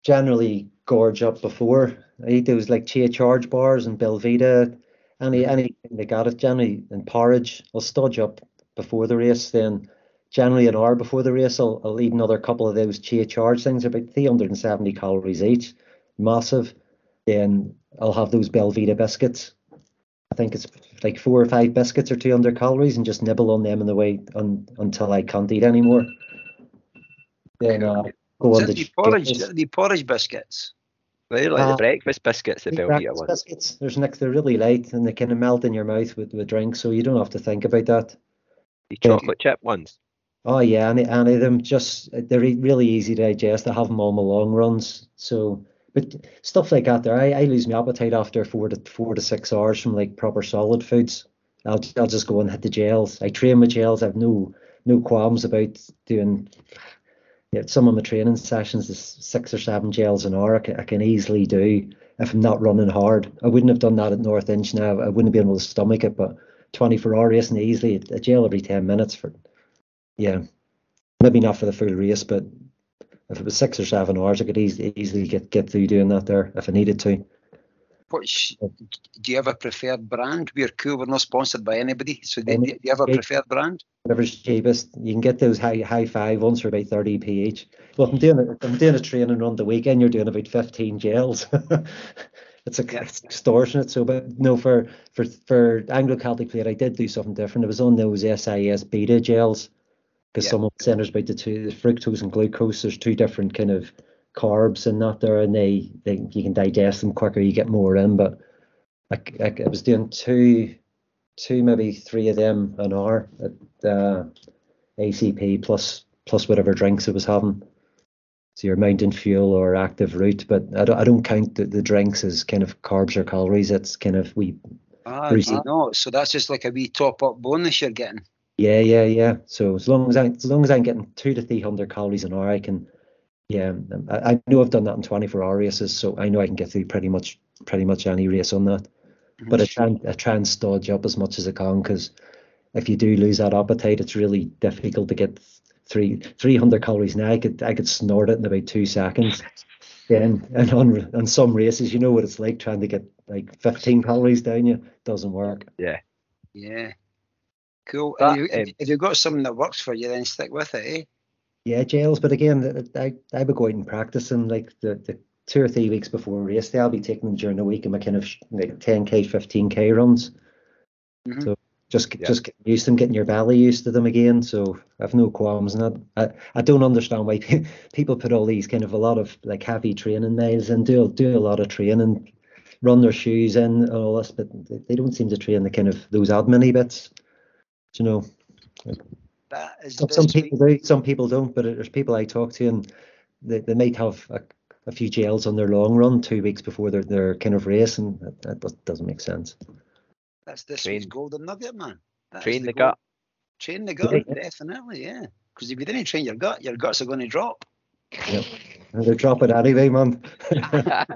generally gorge up before. I eat those like chia charge bars and Belvita, any anything they got it generally, and porridge. I'll stodge up before the race. Then generally an hour before the race, I'll, I'll eat another couple of those chia charge things, about three hundred seventy calories each, massive. Then I'll have those Belvita biscuits. I think it's like four or five biscuits or two hundred calories, and just nibble on them on the way un, until I can't eat anymore. Then uh, go on the, the porridge, the porridge biscuits. They're like uh, the breakfast biscuits, the Belvita ones. Biscuits. There's next, they're really light and they kind of melt in your mouth with with drink, so you don't have to think about that. The chocolate chip ones. Oh yeah, any any of them. Just they're really easy to digest. I have them on my long runs, so. But stuff like that there, I, I lose my appetite after four to four to six hours from like proper solid foods. I'll I'll just go and hit the gels. I train with gels. I've no no qualms about doing. Yeah, some of my training sessions is six or seven gels an hour. I can, I can easily do if I'm not running hard. I wouldn't have done that at North Inch now. I wouldn't have been able to stomach it. But twenty-four hour racing easily, a gel every ten minutes for, yeah, maybe not for the full race, but. If it was six or seven hours, I could easily easily get, get through doing that there if I needed to. Which, do you have a preferred brand? We're cool. We're not sponsored by anybody. So do, do you have a preferred brand? Whatever's cheapest. You can get those high high five ones for about thirty ph. Well, if I'm doing it. I'm doing a training run the weekend. You're doing about fifteen gels. It's, a, yeah. It's extortionate. So, but no, for for for Anglo-Celtic Plate, I did do something different. It was on those S I S beta gels. Because yeah. Someone sent us about the two, the fructose and glucose. There's two different kind of carbs in that there, and they, they you can digest them quicker. You get more in, but I, I, I was doing two, two maybe three of them an hour at uh, A C P plus plus whatever drinks I was having. So your mountain fuel or active route, but I don't I don't count the, the drinks as kind of carbs or calories. It's kind of we. Ah, no, so that's just like a wee top up bonus you're getting. Yeah, yeah, yeah. So as long as I, as long as I'm getting two to three hundred calories an hour, I can. Yeah, I, I know I've done that in twenty-four hour races, so I know I can get through pretty much, pretty much any race on that. Mm-hmm. But I try, and, I try and stodge up as much as I can, because if you do lose that appetite, it's really difficult to get three three hundred calories now. I could, I could snort it in about two seconds. Then yeah, and on on some races, you know what it's like trying to get like fifteen calories down. You doesn't work. Yeah. Yeah. Cool. That, you, um, if you've got something that works for you, then stick with it, eh? Yeah, gels. But again, I I would go out and practice them like the, the two or three weeks before race day. I'll be taking them during the week in my kind of like ten k, fifteen k runs. Mm-hmm. So just yeah. just get used to them, getting your belly used to them again. So I've no qualms in that. I, I don't understand why people put all these kind of a lot of like heavy training miles and do do a lot of training, run their shoes in and all this, but they don't seem to train the kind of those admin bits. You know, that is some, some people do, some people don't, but there's people I talk to and they, they might have a, a few gels on their long run two weeks before their, their kind of race, and that, that doesn't make sense. That's this train. Week's golden nugget, man. That train the, the gut. Train the gut, yeah. Definitely, yeah. because if you didn't train your gut, your guts are going to drop. Yep. They're dropping anyway, man. uh,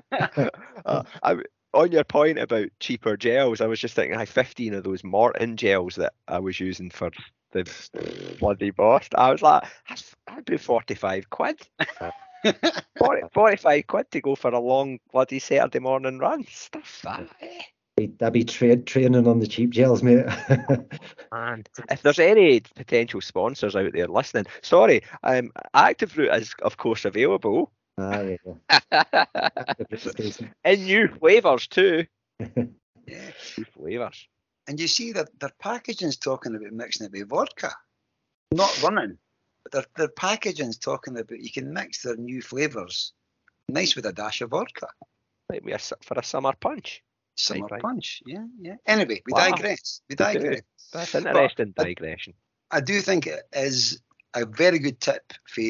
I, on your point about cheaper gels, I was just thinking I had fifteen of those Morton gels that I was using for the bloody boss. I was like, I'd be forty-five quid. forty, forty-five quid to go for a long bloody Saturday morning run. Stuff that, eh? That'd be tra- training on the cheap gels, mate. And if there's any potential sponsors out there listening, sorry, um, Active Route is of course available. Ah, yeah. In new flavours too. Yeah, new flavours. And you see that their packaging's talking about mixing it with vodka, not running. But their their packaging's talking about you can mix their new flavours, nice with a dash of vodka. Like we are for a summer punch. Summer right, right. punch, yeah, yeah. Anyway, we wow. digress. We digress. That's an interesting but digression. I, I do think it is a very good tip for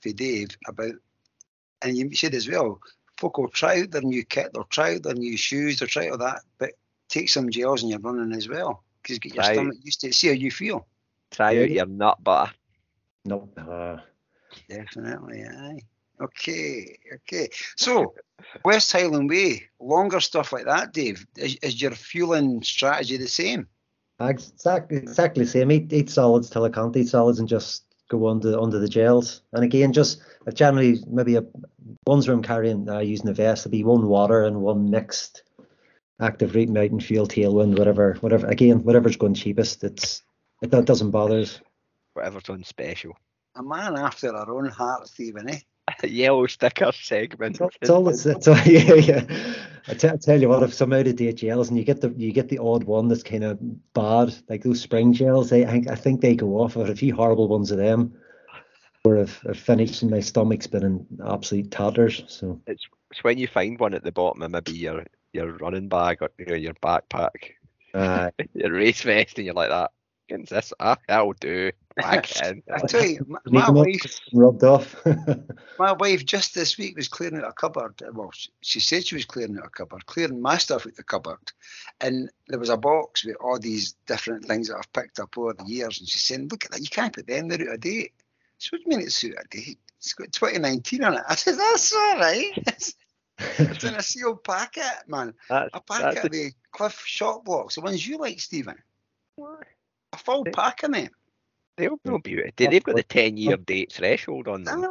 for Dave about, and you said as well, folk will try out their new kit, they'll try out their new shoes, they'll try out that, but take some gels and you're running as well, because you get your try, stomach used to it, see how you feel. Try yeah. out your nut butter. Nut butter. Definitely, aye. Okay, okay. So, West Highland Way, longer stuff like that, Dave. Is, is your fueling strategy the same? Exactly, exactly the same. Eat, eat solids till I can't eat solids and just go under under the gels. And again, just uh, generally maybe a one's room carrying uh, using a vest. It'd be one water and one mixed active route mountain fuel, tailwind, whatever, whatever. Again, whatever's going cheapest. It's it that doesn't bother us. Whatever's on special. A man after our own heart, Stephen, eh? Yellow sticker segment. It's all, it's, it's all, yeah, yeah. I, t- I tell you what, if some out of date gels and you get the you get the odd one that's kind of bad, like those spring gels, they I think, I think they go off. I've had a few horrible ones of them where I've, I've finished and my stomach's been in absolute tatters. So it's, it's when you find one at the bottom of maybe your your running bag or you know, your backpack, uh, your race vest, and you're like that. This ah, that'll do. I tell you, my, my wife rubbed off. My wife just this week was clearing out a cupboard. Well, she, she said she was clearing out a cupboard, clearing my stuff out the cupboard, and there was a box with all these different things that I've picked up over the years. And she's saying, "Look at that! You can't put them there out of date." So what do you mean it's out of date? It's got twenty nineteen on it. I said, "That's all right." It's in a sealed packet, man. That's, a packet of the Cliff Shot Blocks, the ones you like, Stephen. What? A full they, pack of them. They'll, they'll be they, They've got the ten-year date threshold on them.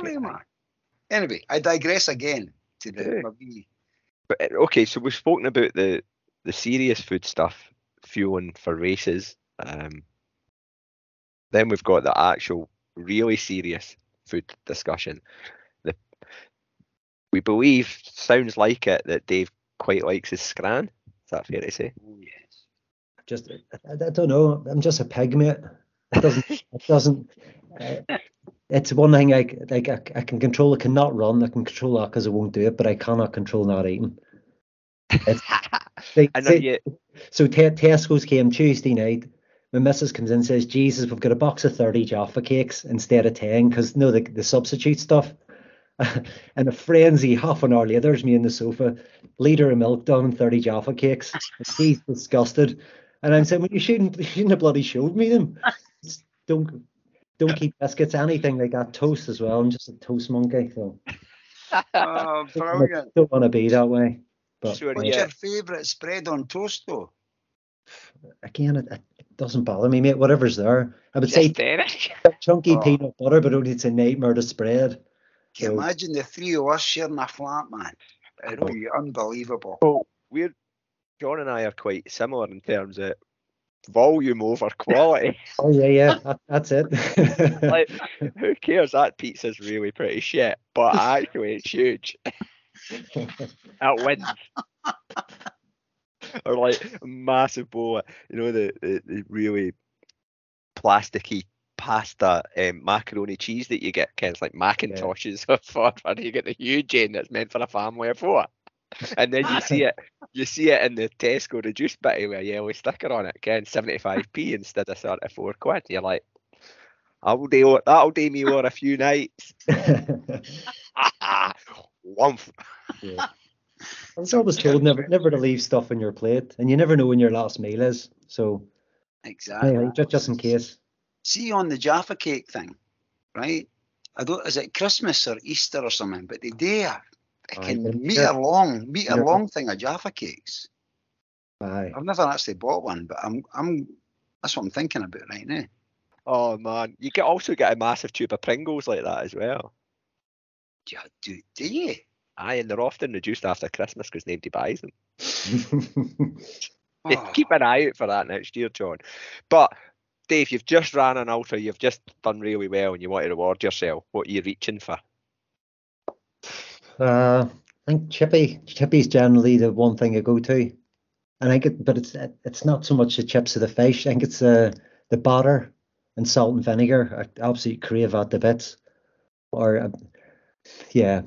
Anyway, I digress again. To the yeah. But okay, so we've spoken about the the serious food stuff, fueling for races. Um, then we've got the actual really serious food discussion. The we believe sounds like it that Dave quite likes his scran. Is that fair to say? Oh, yeah. Just, I, I don't know. I'm just a pig, mate. It doesn't. It doesn't. Uh, it's one thing. I like. I, I can control. I cannot run. I can control that because I won't do it. But I cannot control not eating. Like, I know you. So te- Tesco's came Tuesday night. My missus comes in and says, "Jesus, we've got a box of thirty Jaffa cakes instead of ten because no, the the substitute stuff." And a frenzy half an hour later, there's me in the sofa, liter of milk done, and thirty Jaffa cakes. She's disgusted. And I'm saying, well, you shouldn't, you shouldn't have bloody showed me them. Just don't, don't keep biscuits, anything like that. Toast as well. I'm just a toast monkey, so. Oh, brilliant! I don't want to be that way. But sure, what's yeah. your favourite spread on toast, though? Again, it, it doesn't bother me, mate. Whatever's there, I would just say chunky oh. peanut butter, but only it's a nightmare to spread. Can you so. imagine the three of us sharing a flat, man? It'll oh. be unbelievable. Oh, weird. John and I are quite similar in terms of volume over quality. Oh, yeah, yeah, that, that's it. Like, who cares? That pizza's really pretty shit, but actually it's huge. It wins. Or like massive bowl, you know, the, the, the really plasticky pasta um, macaroni cheese that you get, kind of like Macintoshes yeah. or what, where you get the huge end that's meant for a family of four. And then you see it, you see it in the Tesco reduced bit with a yellow sticker on it. Again, seventy-five p instead of thirty-four quid. You're like, I'll do that'll do me over a few nights. Womp. Yeah. I was always told never, never to leave stuff on your plate, and you never know when your last meal is. So exactly, yeah, just, just in case. See on the Jaffa cake thing. right? I don't, is it Christmas or Easter or something? But they do a fucking metre long, metre yeah. long thing of Jaffa cakes. Aye. I've never actually bought one, but I'm, I'm. That's what I'm thinking about right now. Oh man, you get also get a massive tube of Pringles like that as well. Yeah, do do you? Aye, and they're often reduced after Christmas because nobody buys them. Oh. Keep an eye out for that next year, John. But Dave, you've just ran an ultra, you've just done really well, and you want to reward yourself. What are you reaching for? Uh, I think chippy. Chippy's generally the one thing I go to. I think, it, but it's it's not so much the chips of the fish. I think it's uh, the batter and salt and vinegar. I absolutely crave that to bits. Or uh, yeah,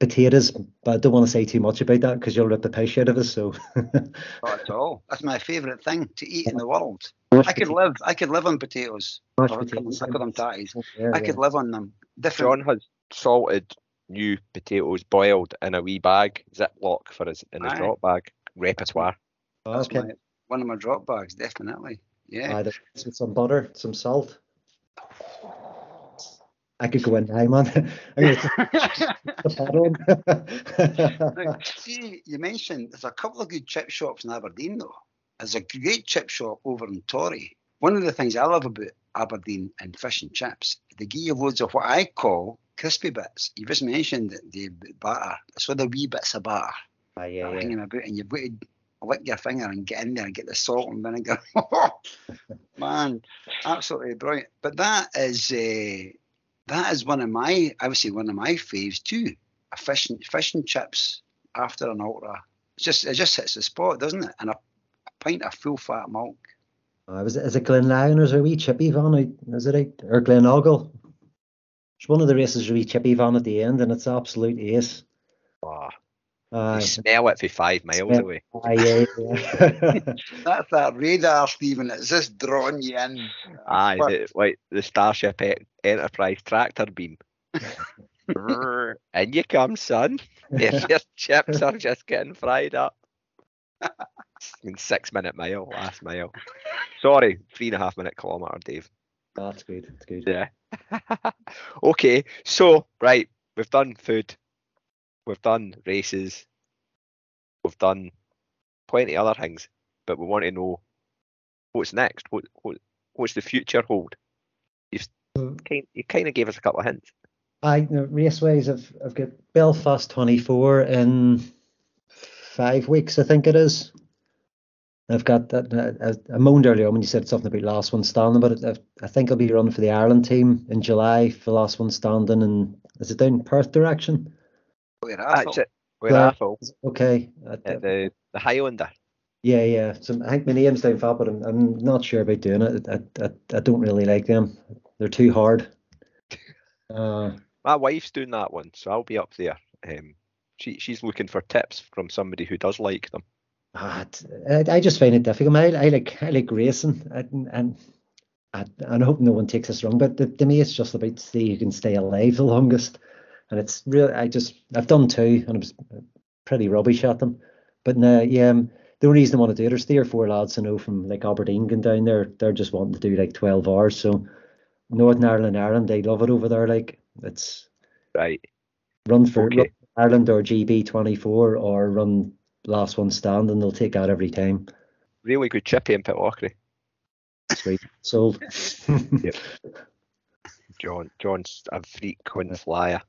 potatoes. But I don't want to say too much about that because you'll rip the pish out of us. So not at all. That's my favourite thing to eat in the world. I could live. I could live on potatoes. I could on tatties. I could live on them. Different. John has salted new potatoes boiled in a wee bag, Ziploc for his in his Aye. drop bag repertoire. That's okay. my, one of my drop bags, definitely. Yeah. Aye, with some butter, some salt. I could go in now, man. Now, see, you mentioned there's a couple of good chip shops in Aberdeen, though. There's a great chip shop over in Torry. One of the things I love about Aberdeen and fish and chips, they give you loads of what I call crispy bits. You just mentioned it, the batter. It's all the wee bits of batter oh, yeah, yeah. hanging about, and you've got to lick your finger and get in there and get the salt and vinegar. Man, absolutely brilliant. But that is uh, that is one of my, I would say one of my faves too. A fish and, fish and chips after an ultra. It's just it just hits the spot, doesn't it? And a pint of full fat milk. Uh, was it, is it Glenlyon or is it a wee chippy van? Out, is it right? Or Glenagle? It's one of the races, a wee chippy van at the end, and it's absolute ace. Oh, uh, you smell it for five miles away. Uh, yeah, yeah. That's that radar, Stephen. It's just drawn you in. Aye, the, like the Starship Enterprise tractor beam. In you come, son. If your chips are just getting fried up. In six minute mile, last mile. Sorry, three and a half minute kilometre, Dave. Oh, that's good. That's good. Yeah. Okay. So right, we've done food, we've done races, we've done plenty of other things, but we want to know what's next. What, what what's the future hold? You've kind you kind of gave us a couple of hints. I you know, raceways. I've I've got Belfast twenty-four in five weeks, I think it is. I've got that. I, I moaned earlier when you said something about last one standing, but I, I think I'll be running for the Ireland team in July for last one standing. And is it down Perth direction? We're Athol. We're Athol. Okay. Uh, the the Highlander. Yeah, yeah. So I think my name's down fat, but I'm, I'm not sure about doing it. I, I I don't really like them. They're too hard. Uh, my wife's doing that one, so I'll be up there. Um, she she's looking for tips from somebody who does like them. I, I just find it difficult. I, I like I like racing, and and I, I hope no one takes this wrong, but the, to me it's just about to see who can stay alive the longest. And it's really I just I've done two, and I was pretty rubbish at them. But now, yeah, um, the only reason I want to do it is three or four lads I know from like Aberdeen going down there. They're just wanting to do like twelve hours. So Northern Ireland, Ireland, they love it over there. Like it's right. Run for okay. Ireland or G B twenty-four or run. Last one stand, and they'll take out every time. Really good chippy in Pitwalkery. Sweet, sold. Yep. John, John's a frequent flyer.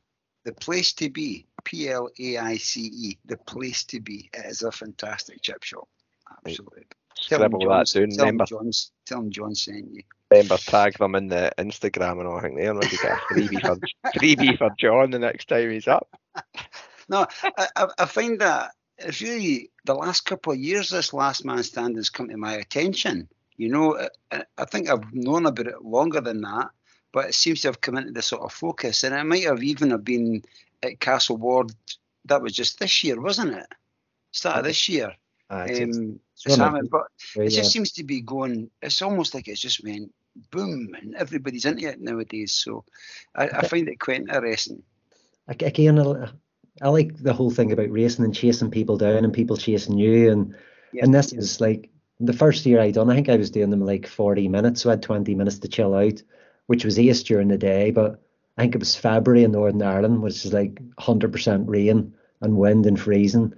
The place to be, P L A I C E. The place to be. It is a fantastic chip shop. Absolutely. Right. Tell Scribble him John's, that soon. Tell remember, him John's, tell him John sent you. Remember, tag them in the Instagram and all. I think they'll maybe get a freebie for freebie for John the next time he's up. No, I, I, I find that. It's really the last couple of years this last man standing has come to my attention. You know, I, I think I've known about it longer than that, but it seems to have come into this sort of focus. And it might have even have been at Castle Ward. That was just this year, wasn't it? Start of this year. Uh, it's, um, it's it's happened, but it just yeah. seems to be going. It's almost like it's just went boom, and everybody's into it nowadays. So I, I find it quite interesting. Again, I'll, I like the whole thing about racing and chasing people down and people chasing you. And yeah. and this is like the first year I done, I think I was doing them like forty minutes. So I had twenty minutes to chill out, which was ace during the day. But I think it was February in Northern Ireland, which is like one hundred percent rain and wind and freezing.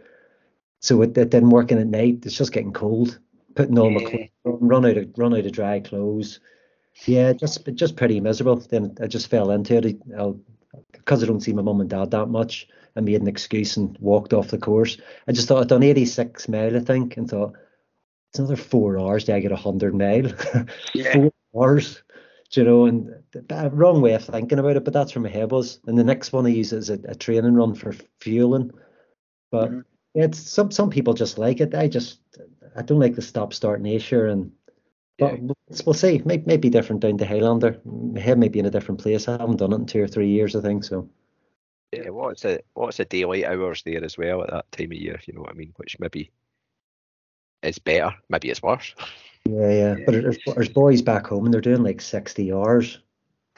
So it, it didn't work in at night. It's just getting cold. Putting on yeah. my clothes, run out of run out of dry clothes. Yeah, just just pretty miserable. Then I just fell into it. I'll, because I don't see my mum and dad that much, I made an excuse and walked off the course. I just thought I'd done eighty-six mile, I think, and thought it's another four hours till I get one hundred mile. Yeah. Four hours, you know, and the wrong way of thinking about it, but that's where my head was. And the next one I use is a, a training run for fueling. But mm-hmm. yeah, it's some some people just like it. I just I don't like the stop start nature, and but yeah. we'll see. Maybe maybe different down to Highlander. My head may be in a different place. I haven't done it in two or three years, I think. So yeah, what's the what's the daylight hours there as well at that time of year? If you know what I mean, which maybe is better, maybe it's worse. Yeah, yeah. yeah. But there's, there's boys back home and they're doing like sixty hours.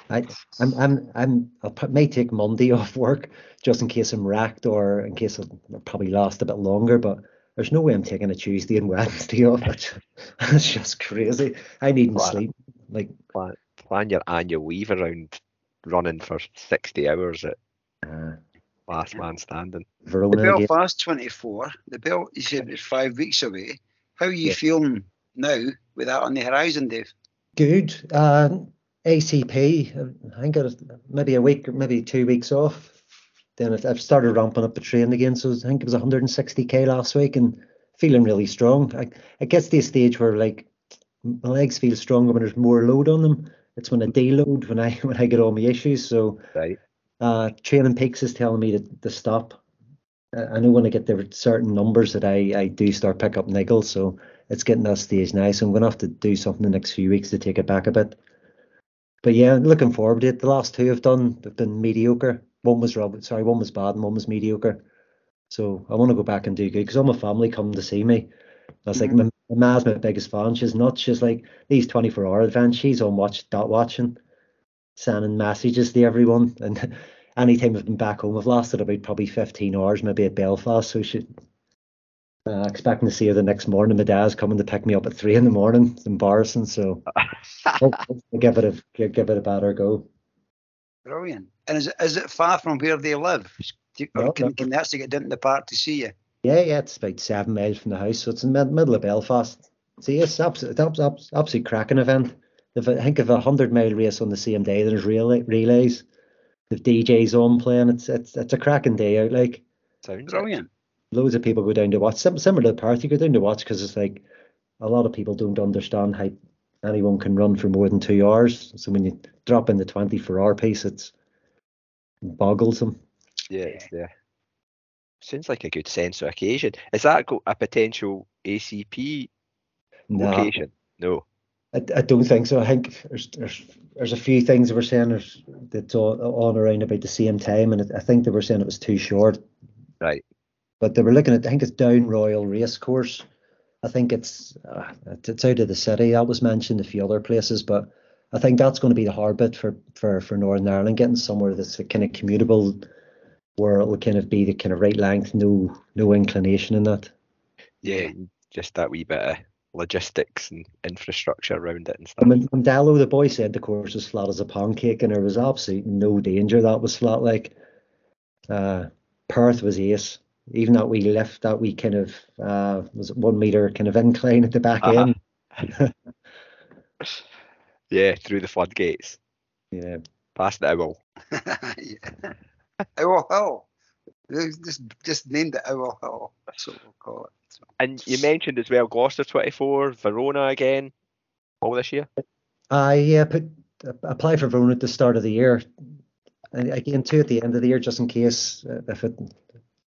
I, I'm, I'm, I'm. I may take Monday off work just in case I'm racked, or in case it'll probably last a bit longer. But there's no way I'm taking a Tuesday and Wednesday off. It's, it's just crazy. I need plan, sleep. Like plan, plan your annual leave around running for sixty hours at uh, last man standing. Verona the Belfast twenty-four. The Bel. You said it's five weeks away. How are you yeah. feeling now with that on the horizon, Dave? Good. Uh, A C P, I think I was maybe a week, maybe two weeks off. Then I've started ramping up the training again. So I think it was one hundred sixty k last week and feeling really strong. I, I get to a stage where like my legs feel stronger when there's more load on them. It's when I deload, when I when I get all my issues. So right. uh, Training Peaks is telling me to, to stop. I know when I get there certain numbers that I, I do start pick up niggles. So it's getting that stage now. So I'm going to have to do something the next few weeks to take it back a bit. But yeah, looking forward to it. The last two I've done have been mediocre. One was rubbish, sorry, one was bad and one was mediocre. So I want to go back and do good because all my family come to see me. That's mm-hmm. like, my, my ma's my biggest fan. She's nuts. She's like, these twenty-four hour events, she's on watch, dot watching, sending messages to everyone. And any time I've been back home, I've lasted about probably fifteen hours, maybe at Belfast. So she, uh, expecting to see her the next morning. My dad's coming to pick me up at three in the morning. It's embarrassing. So I'll, I'll give it a give it a better go. Brilliant. And is it, is it far from where they live? Do, or no, can, no. can they actually get down to the park to see you? Yeah, yeah, it's about seven miles from the house, so it's in the middle of Belfast. So yes, it's absolutely, absolutely, absolutely cracking event. If I think of a hundred mile race on the same day, there's relay, relays. The D Js on playing. It's it's it's a cracking day out. Like sounds brilliant. Loads of people go down to watch. Similar to the Perth, you go down to watch because it's like a lot of people don't understand how anyone can run for more than two hours. So when you drop in the twenty-four hour piece, it's boggles them. Yeah, yeah. Sounds like a good sense of occasion. Is that a potential A C P no, occasion? No. I, I don't think so. I think there's there's, there's a few things they were saying that's on, on around about the same time, and I think they were saying it was too short. Right. But they were looking at, I think it's Down Royal Racecourse. I think it's uh, it's out of the city. That was mentioned a few other places, but I think that's going to be the hard bit for, for, for Northern Ireland, getting somewhere that's kind of commutable, where it'll kind of be the kind of right length, no no inclination in that. Yeah, just that wee bit of logistics and infrastructure around it and stuff. I mean, Mandelo, the boy said the course was flat as a pancake, and there was absolutely no danger that was flat. Like uh, Perth was ace. Even that we left, that we kind of uh, was one meter kind of incline at the back uh-huh. end. Yeah, through the floodgates. Yeah, past the owl. Yeah. Owl Hill. Just, just named it Owl Hill. That's what we'll call it. So. And you mentioned as well Gloucester twenty-four, Verona again, all this year. I uh, yeah, put uh, apply for Verona at the start of the year, and again two at the end of the year, just in case uh, if it.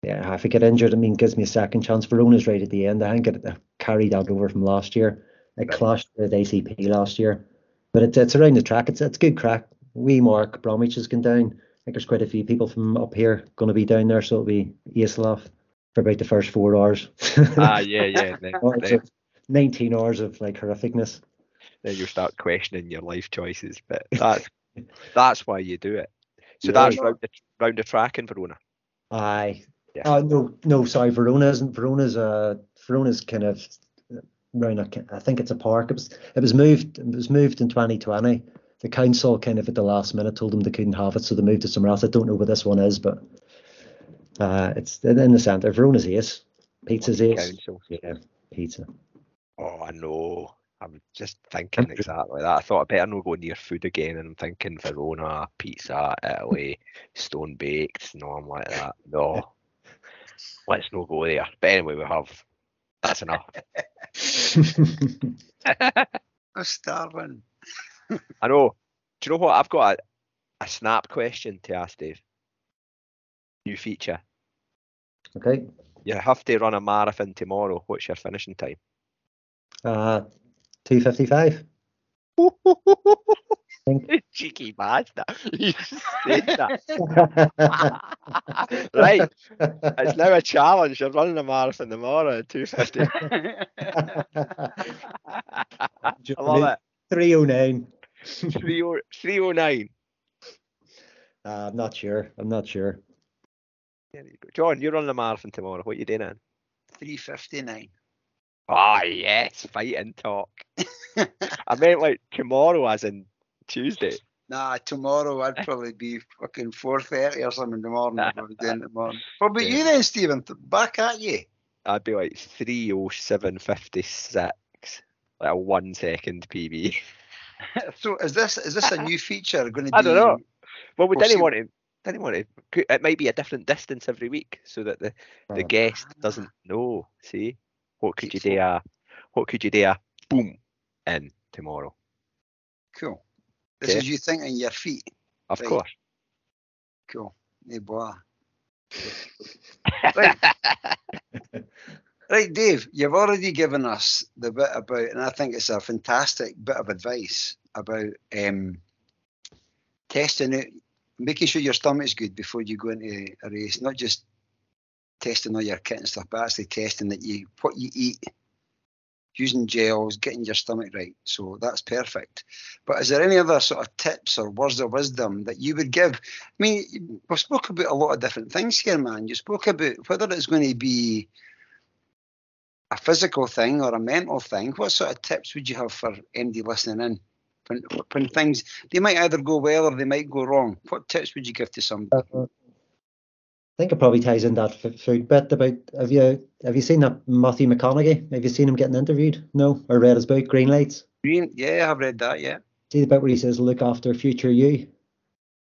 Yeah, if I get injured, I mean, it gives me a second chance. Verona's right at the end. I think it I carried that over from last year. I right. clashed with A C P last year. But it's it's around the track. It's it's good crack. Wee Mark Bromwich has gone down. I think there's quite a few people from up here going to be down there, so it'll be Aislaf for about the first four hours. Ah, yeah, yeah. Then, then. nineteen hours of like horrificness. Then you start questioning your life choices, but that's, that's why you do it. So yeah, that's round the, round the track in Verona? Aye. Yeah. Uh, no, no, sorry, Verona isn't. Verona's uh, Verona's kind of round. I think it's a park. It was, it was moved. It was moved in twenty twenty, the council kind of at the last minute told them they couldn't have it, so they moved to somewhere else. I don't know where this one is, but uh, it's in the centre. Verona's ace. Pizza's ace. Council. Yeah, pizza. Oh, I know. I'm just thinking exactly that. I thought I better not go near food again, and I'm thinking Verona, pizza, Italy, stone baked, no, I'm like that. No, let's not go there. But anyway, we have. That's enough. I'm starving. I know. Do you know what? I've got a, a snap question to ask Dave. New feature. Okay. You have to run a marathon tomorrow. What's your finishing time? Uh, two fifty-five. Cheeky bastard. You said that. Right. It's now a challenge. You're running a marathon tomorrow at two fifty. I love it. three oh nine. three oh nine. Uh, I'm not sure. I'm not sure. There you go. John, you're running a marathon tomorrow. What are you doing in? three fifty-nine. Ah, oh, yes, fight and talk. I meant like tomorrow, as in Tuesday. Nah, tomorrow I'd probably be fucking four thirty or something in the morning. Probably doing the morning. What about yeah. you then, Stephen? Back at you. I'd be like three oh seven fifty-six, like a one second P B. So is this is this a new feature going to be? I don't know. Well, we didn't want to. Didn't want to. It might be a different distance every week, so that the the oh. guest doesn't know. See. What could you do? A, what could you do? A boom in tomorrow. Cool. This yeah. is you thinking your feet. Of right. course. Cool. Hey, boy. Right. Right, Dave. You've already given us the bit about, and I think it's a fantastic bit of advice about um, testing it, making sure your stomach's good before you go into a race, not just testing all your kit and stuff, but actually testing that you what you eat, using gels, getting your stomach right. So that's perfect. But is there any other sort of tips or words of wisdom that you would give? I mean, we spoke about a lot of different things here, man. You spoke about whether it's going to be a physical thing or a mental thing. What sort of tips would you have for anybody listening in? When, when things, they might either go well or they might go wrong. What tips would you give to somebody? Uh-huh. I think it probably ties in that food bit about, have you have you seen that Matthew McConaughey? Have you seen him getting interviewed? No? Or read his book, Green Lights? Green, yeah, I've read that, yeah. See the bit where he says, look after future you?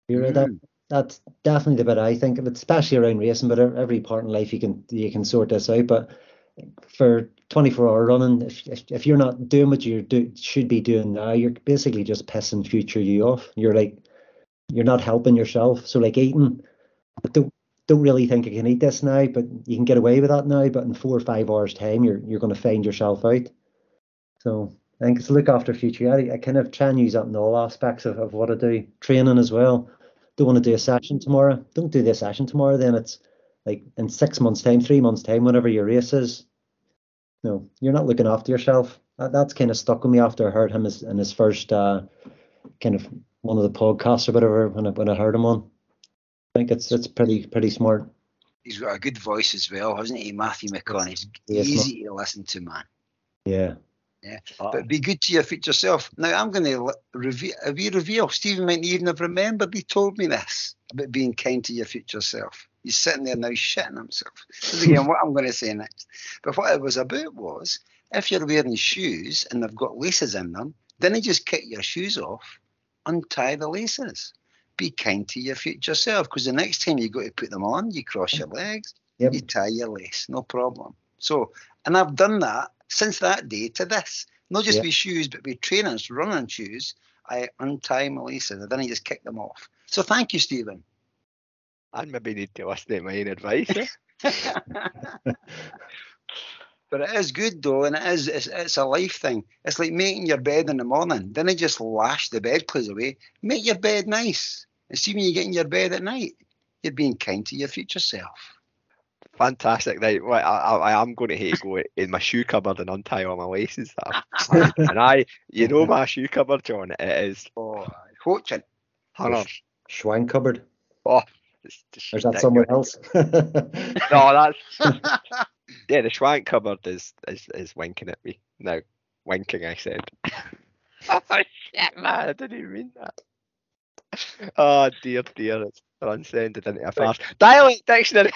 You read mm. that? That's definitely the bit I think of, especially around racing, but every part in life you can you can sort this out. But for twenty-four hour running, if, if, if you're not doing what you do, should be doing now, you're basically just pissing future you off. You're like, you're not helping yourself. So like eating, but don't, don't really think you can eat this now, but you can get away with that now, but in four or five hours time you're you're going to find yourself out. So I think it's look after future. I, I kind of try and use that in all aspects of, of what I do. Training as well. Don't want to do a session tomorrow. Don't do the session tomorrow, then it's like in six months time, three months time, whenever your race is. No, you're not looking after yourself. That, that's kind of stuck with me after I heard him as, in his first uh, kind of one of the podcasts or whatever when I, when I heard him on. I think it's it's pretty pretty smart. He's got a good voice as well, hasn't he, Matthew McConaughey? He's easy to listen to, man. Yeah. Yeah. Uh, but be good to your future self. Now I'm going to reveal. Have you reveal? Stephen might even have remembered. He told me this about being kind to your future self. He's sitting there now shitting himself. This again, what I'm going to say next. But what it was about was, if you're wearing shoes and they've got laces in them, then you just kick your shoes off, untie the laces. Be kind to your future self, because the next time you go to put them on, you cross your legs, yep. You tie your lace, no problem. So, and I've done that since that day to this. Not just yep. with shoes, but with trainers, running shoes, I untie my laces and then I just kick them off. So thank you, Stephen. I maybe need to listen to my own advice. Eh? But it is good though, and it is, it's, it's a life thing. It's like making your bed in the morning. Then I just lash the bedclothes away. Make your bed nice. And see when you get in your bed at night, you're being kind to your future self. Fantastic. Right, I, I, I am going to hate go in my shoe cupboard and untie all my laces. And I, you know my shoe cupboard, John, it is... Oh, coaching. Hang Schwang cupboard. Oh, it's just... Or is that somewhere else? No, that's... Yeah, the Schwank cupboard is, is, is winking at me now. Winking, I said. Oh, shit, man. I didn't even mean that. Oh, dear, dear. It's transcended into a farce. Dialect dictionary.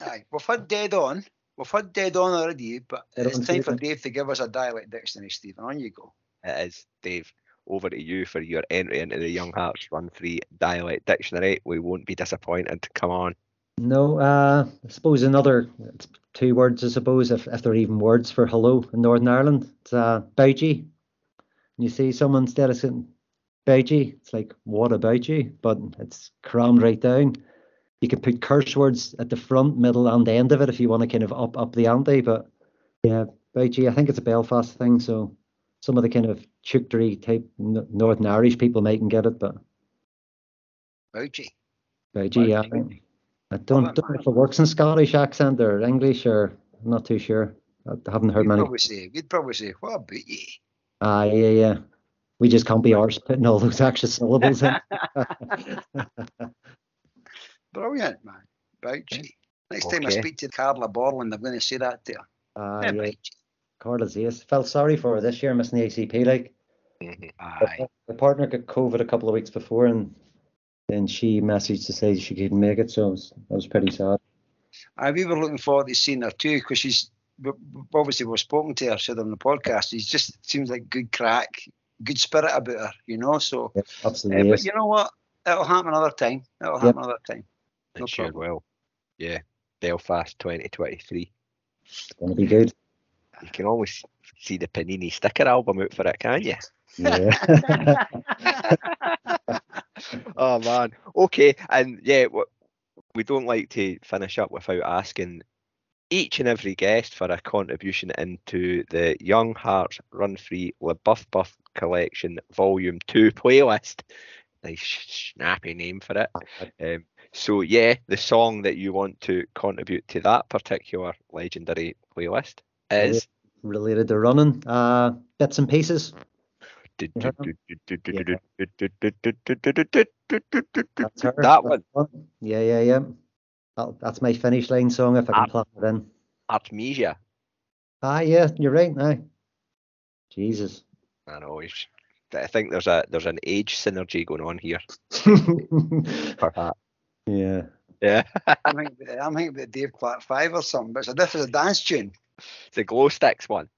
Aye, we've had dead on. We've had dead on already, but dead it's time for Dave to give us a dialect dictionary, Stephen. On you go. It is, Dave. Over to you for your entry into the Young Hearts Run Free Dialect Dictionary. We won't be disappointed. Come on. No, uh, I suppose another it's two words, I suppose, if, if there are even words for hello in Northern Ireland. It's uh, boujee. You see someone instead of saying boujee, it's like, what about you? But it's crammed right down. You can put curse words at the front, middle and the end of it if you want to kind of up up the ante. But yeah, boujee, I think it's a Belfast thing, so some of the kind of Chukri type Northern Irish people might can get it, but boujee. Boujee, yeah. I don't, don't know if it works in Scottish accent or English, or I'm not too sure. I haven't heard we'd many. Probably say, we'd probably say, what about you? Ah, yeah, yeah. We just can't be arse putting all those extra syllables in. Brilliant, man. Boujee. Next okay. time I speak to Carla Borland, I'm going to say that to her. Ah, yeah. yeah. Carla's ace. Felt sorry for her this year, missing the A C P, like. Aye. The partner got COVID a couple of weeks before, and then she messaged to say she couldn't make it, so it was, that was pretty sad. Uh, we were looking forward to seeing her too, because she's obviously we've spoken to her, said on the podcast. She just seems like good crack, good spirit about her, you know. So, yeah, absolutely. Uh, but you know what? It'll happen another time. It'll happen yep. another time. No it sure will. Yeah, Belfast twenty twenty-three. It's gonna be good. You can always see the Panini sticker album out for it, can't you? Yeah. Oh man, okay, and yeah, we don't like to finish up without asking each and every guest for a contribution into the Young Hearts Run Free LaBuff Buff Collection Volume two Playlist. Nice snappy name for it. Um, so yeah, the song that you want to contribute to that particular legendary playlist is related to running, uh, bits and pieces. That one. Yeah, yeah, yeah. That, that's my finish line song if I can plug it in. Artemisia. Ah, yeah, you're right now. Jesus. I know. I think there's a there's an age synergy going on here. Perhaps. Yeah. Yeah. I'm thinking, I'm thinking about Dave Clark Five or something, but it's a different dance tune. It's a glow sticks one.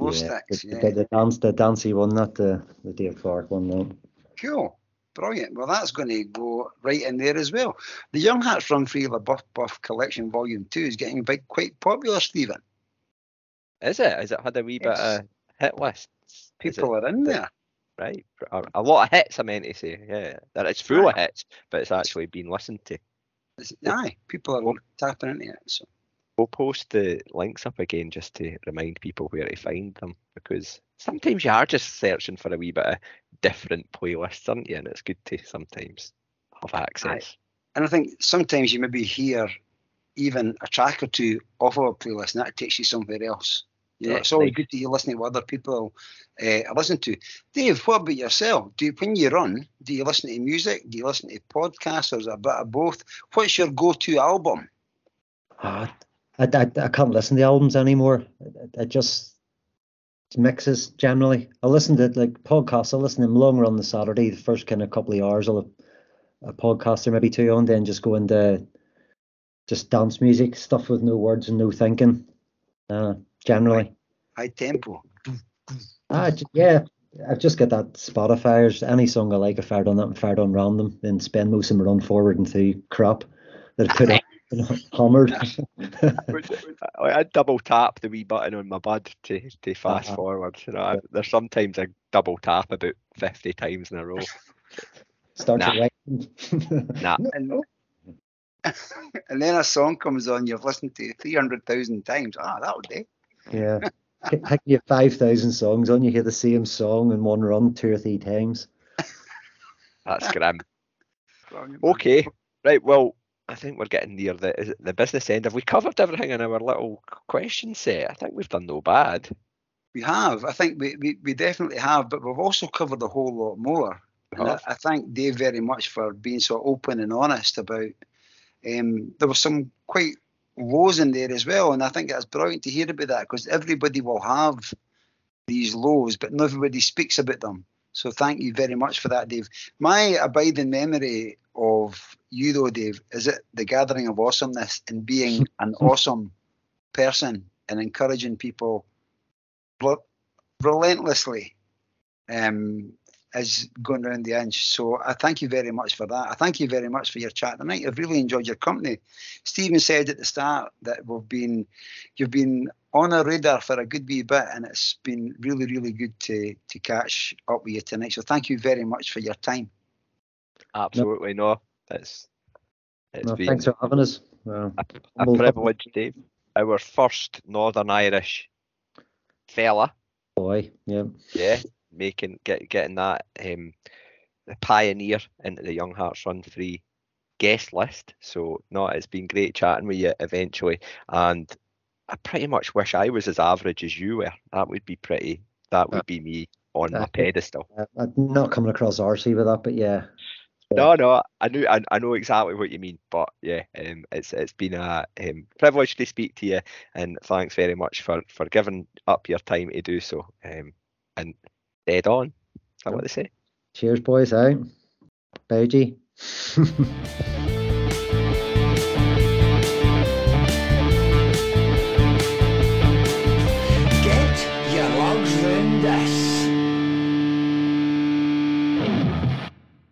Yeah, sticks, the, yeah. the, the, dance, the dancey one, not the, the Dave Clark one, no. Cool, brilliant. Well, that's going to go right in there as well. The Young Hearts Run Free LaBuff Buff Collection Volume two is getting big, quite popular, Stephen. Is it? Has it had a wee yes. bit of hit list? People it, are in there. Right. A lot of hits, I meant to say. Yeah, that it's full right. of hits, but it's actually been listened to. It's, aye, people are tapping into it, so. We'll post the links up again just to remind people where to find them, because sometimes you are just searching for a wee bit of different playlists, aren't you? And it's good to sometimes have access. I, and I think sometimes you maybe hear even a track or two off of a playlist and that takes you somewhere else. You know, yeah, it's always nice. Good to hear listening to what other people uh, listen to. Dave, what about yourself? Do you, when you run, do you listen to music? Do you listen to podcasts or is it a bit of both? What's your go-to album? Uh, I, I, I can't listen to albums anymore. I, I just mixes generally. I listen to like podcasts. I listen to them long run the Saturday, the first kind of couple of hours. I'll have a podcast or maybe two on, then just go into just dance music stuff with no words and no thinking. Uh, generally, high, high tempo. Ah, yeah. I just get that Spotify's any song I like. I fired on that and fired on random, then spend most of my run forward and through crap that I put up. Hammered. I double tap the wee button on my bud to, to fast uh-huh. forward. You know, I, there's sometimes I double tap about fifty times in a row. Start nah. it right. Nah. No. And then a song comes on you've listened to three hundred thousand times. Ah, that'll do. Yeah. Heck, you have five thousand songs on. You hear the same song in one run two or three times. That's grim. Okay. Right. Well. I think we're getting near the is it the business end. Have we covered everything in our little question set? I think we've done no bad. We have. I think we, we, we definitely have, but we've also covered a whole lot more. And I, I thank Dave very much for being so open and honest about. Um, there were some quite lows in there as well, and I think that's brilliant to hear about that because everybody will have these lows, but nobody speaks about them. So thank you very much for that, Dave. My abiding memory of you, though, Dave, is at the Gathering of Awesomeness and being an awesome person and encouraging people rel- relentlessly um, as going around the Inch. So I thank you very much for that. I thank you very much for your chat tonight. I've really enjoyed your company. Stephen said at the start that we've been, you've been on a radar for a good wee bit, and it's been really, really good to to catch up with you tonight. So thank you very much for your time. Absolutely, no. It's, it's no, been thanks for having us. No, a, a privilege, Dave. Our first Northern Irish fella. Boy, yeah. Yeah, making get, getting that um, the pioneer into the Young Hearts Run Free guest list. So, no, it's been great chatting with you eventually. And I pretty much wish I was as average as you were. That would be pretty, that would be me on uh, my pedestal. Uh, I'm not coming across arsey with that, but yeah. No, no, I knew, I, I know exactly what you mean, but yeah, um, it's it's been a um, privilege to speak to you, and thanks very much for, for giving up your time to do so, um, and dead on, is that what they say? Cheers, boys, out. Bougie.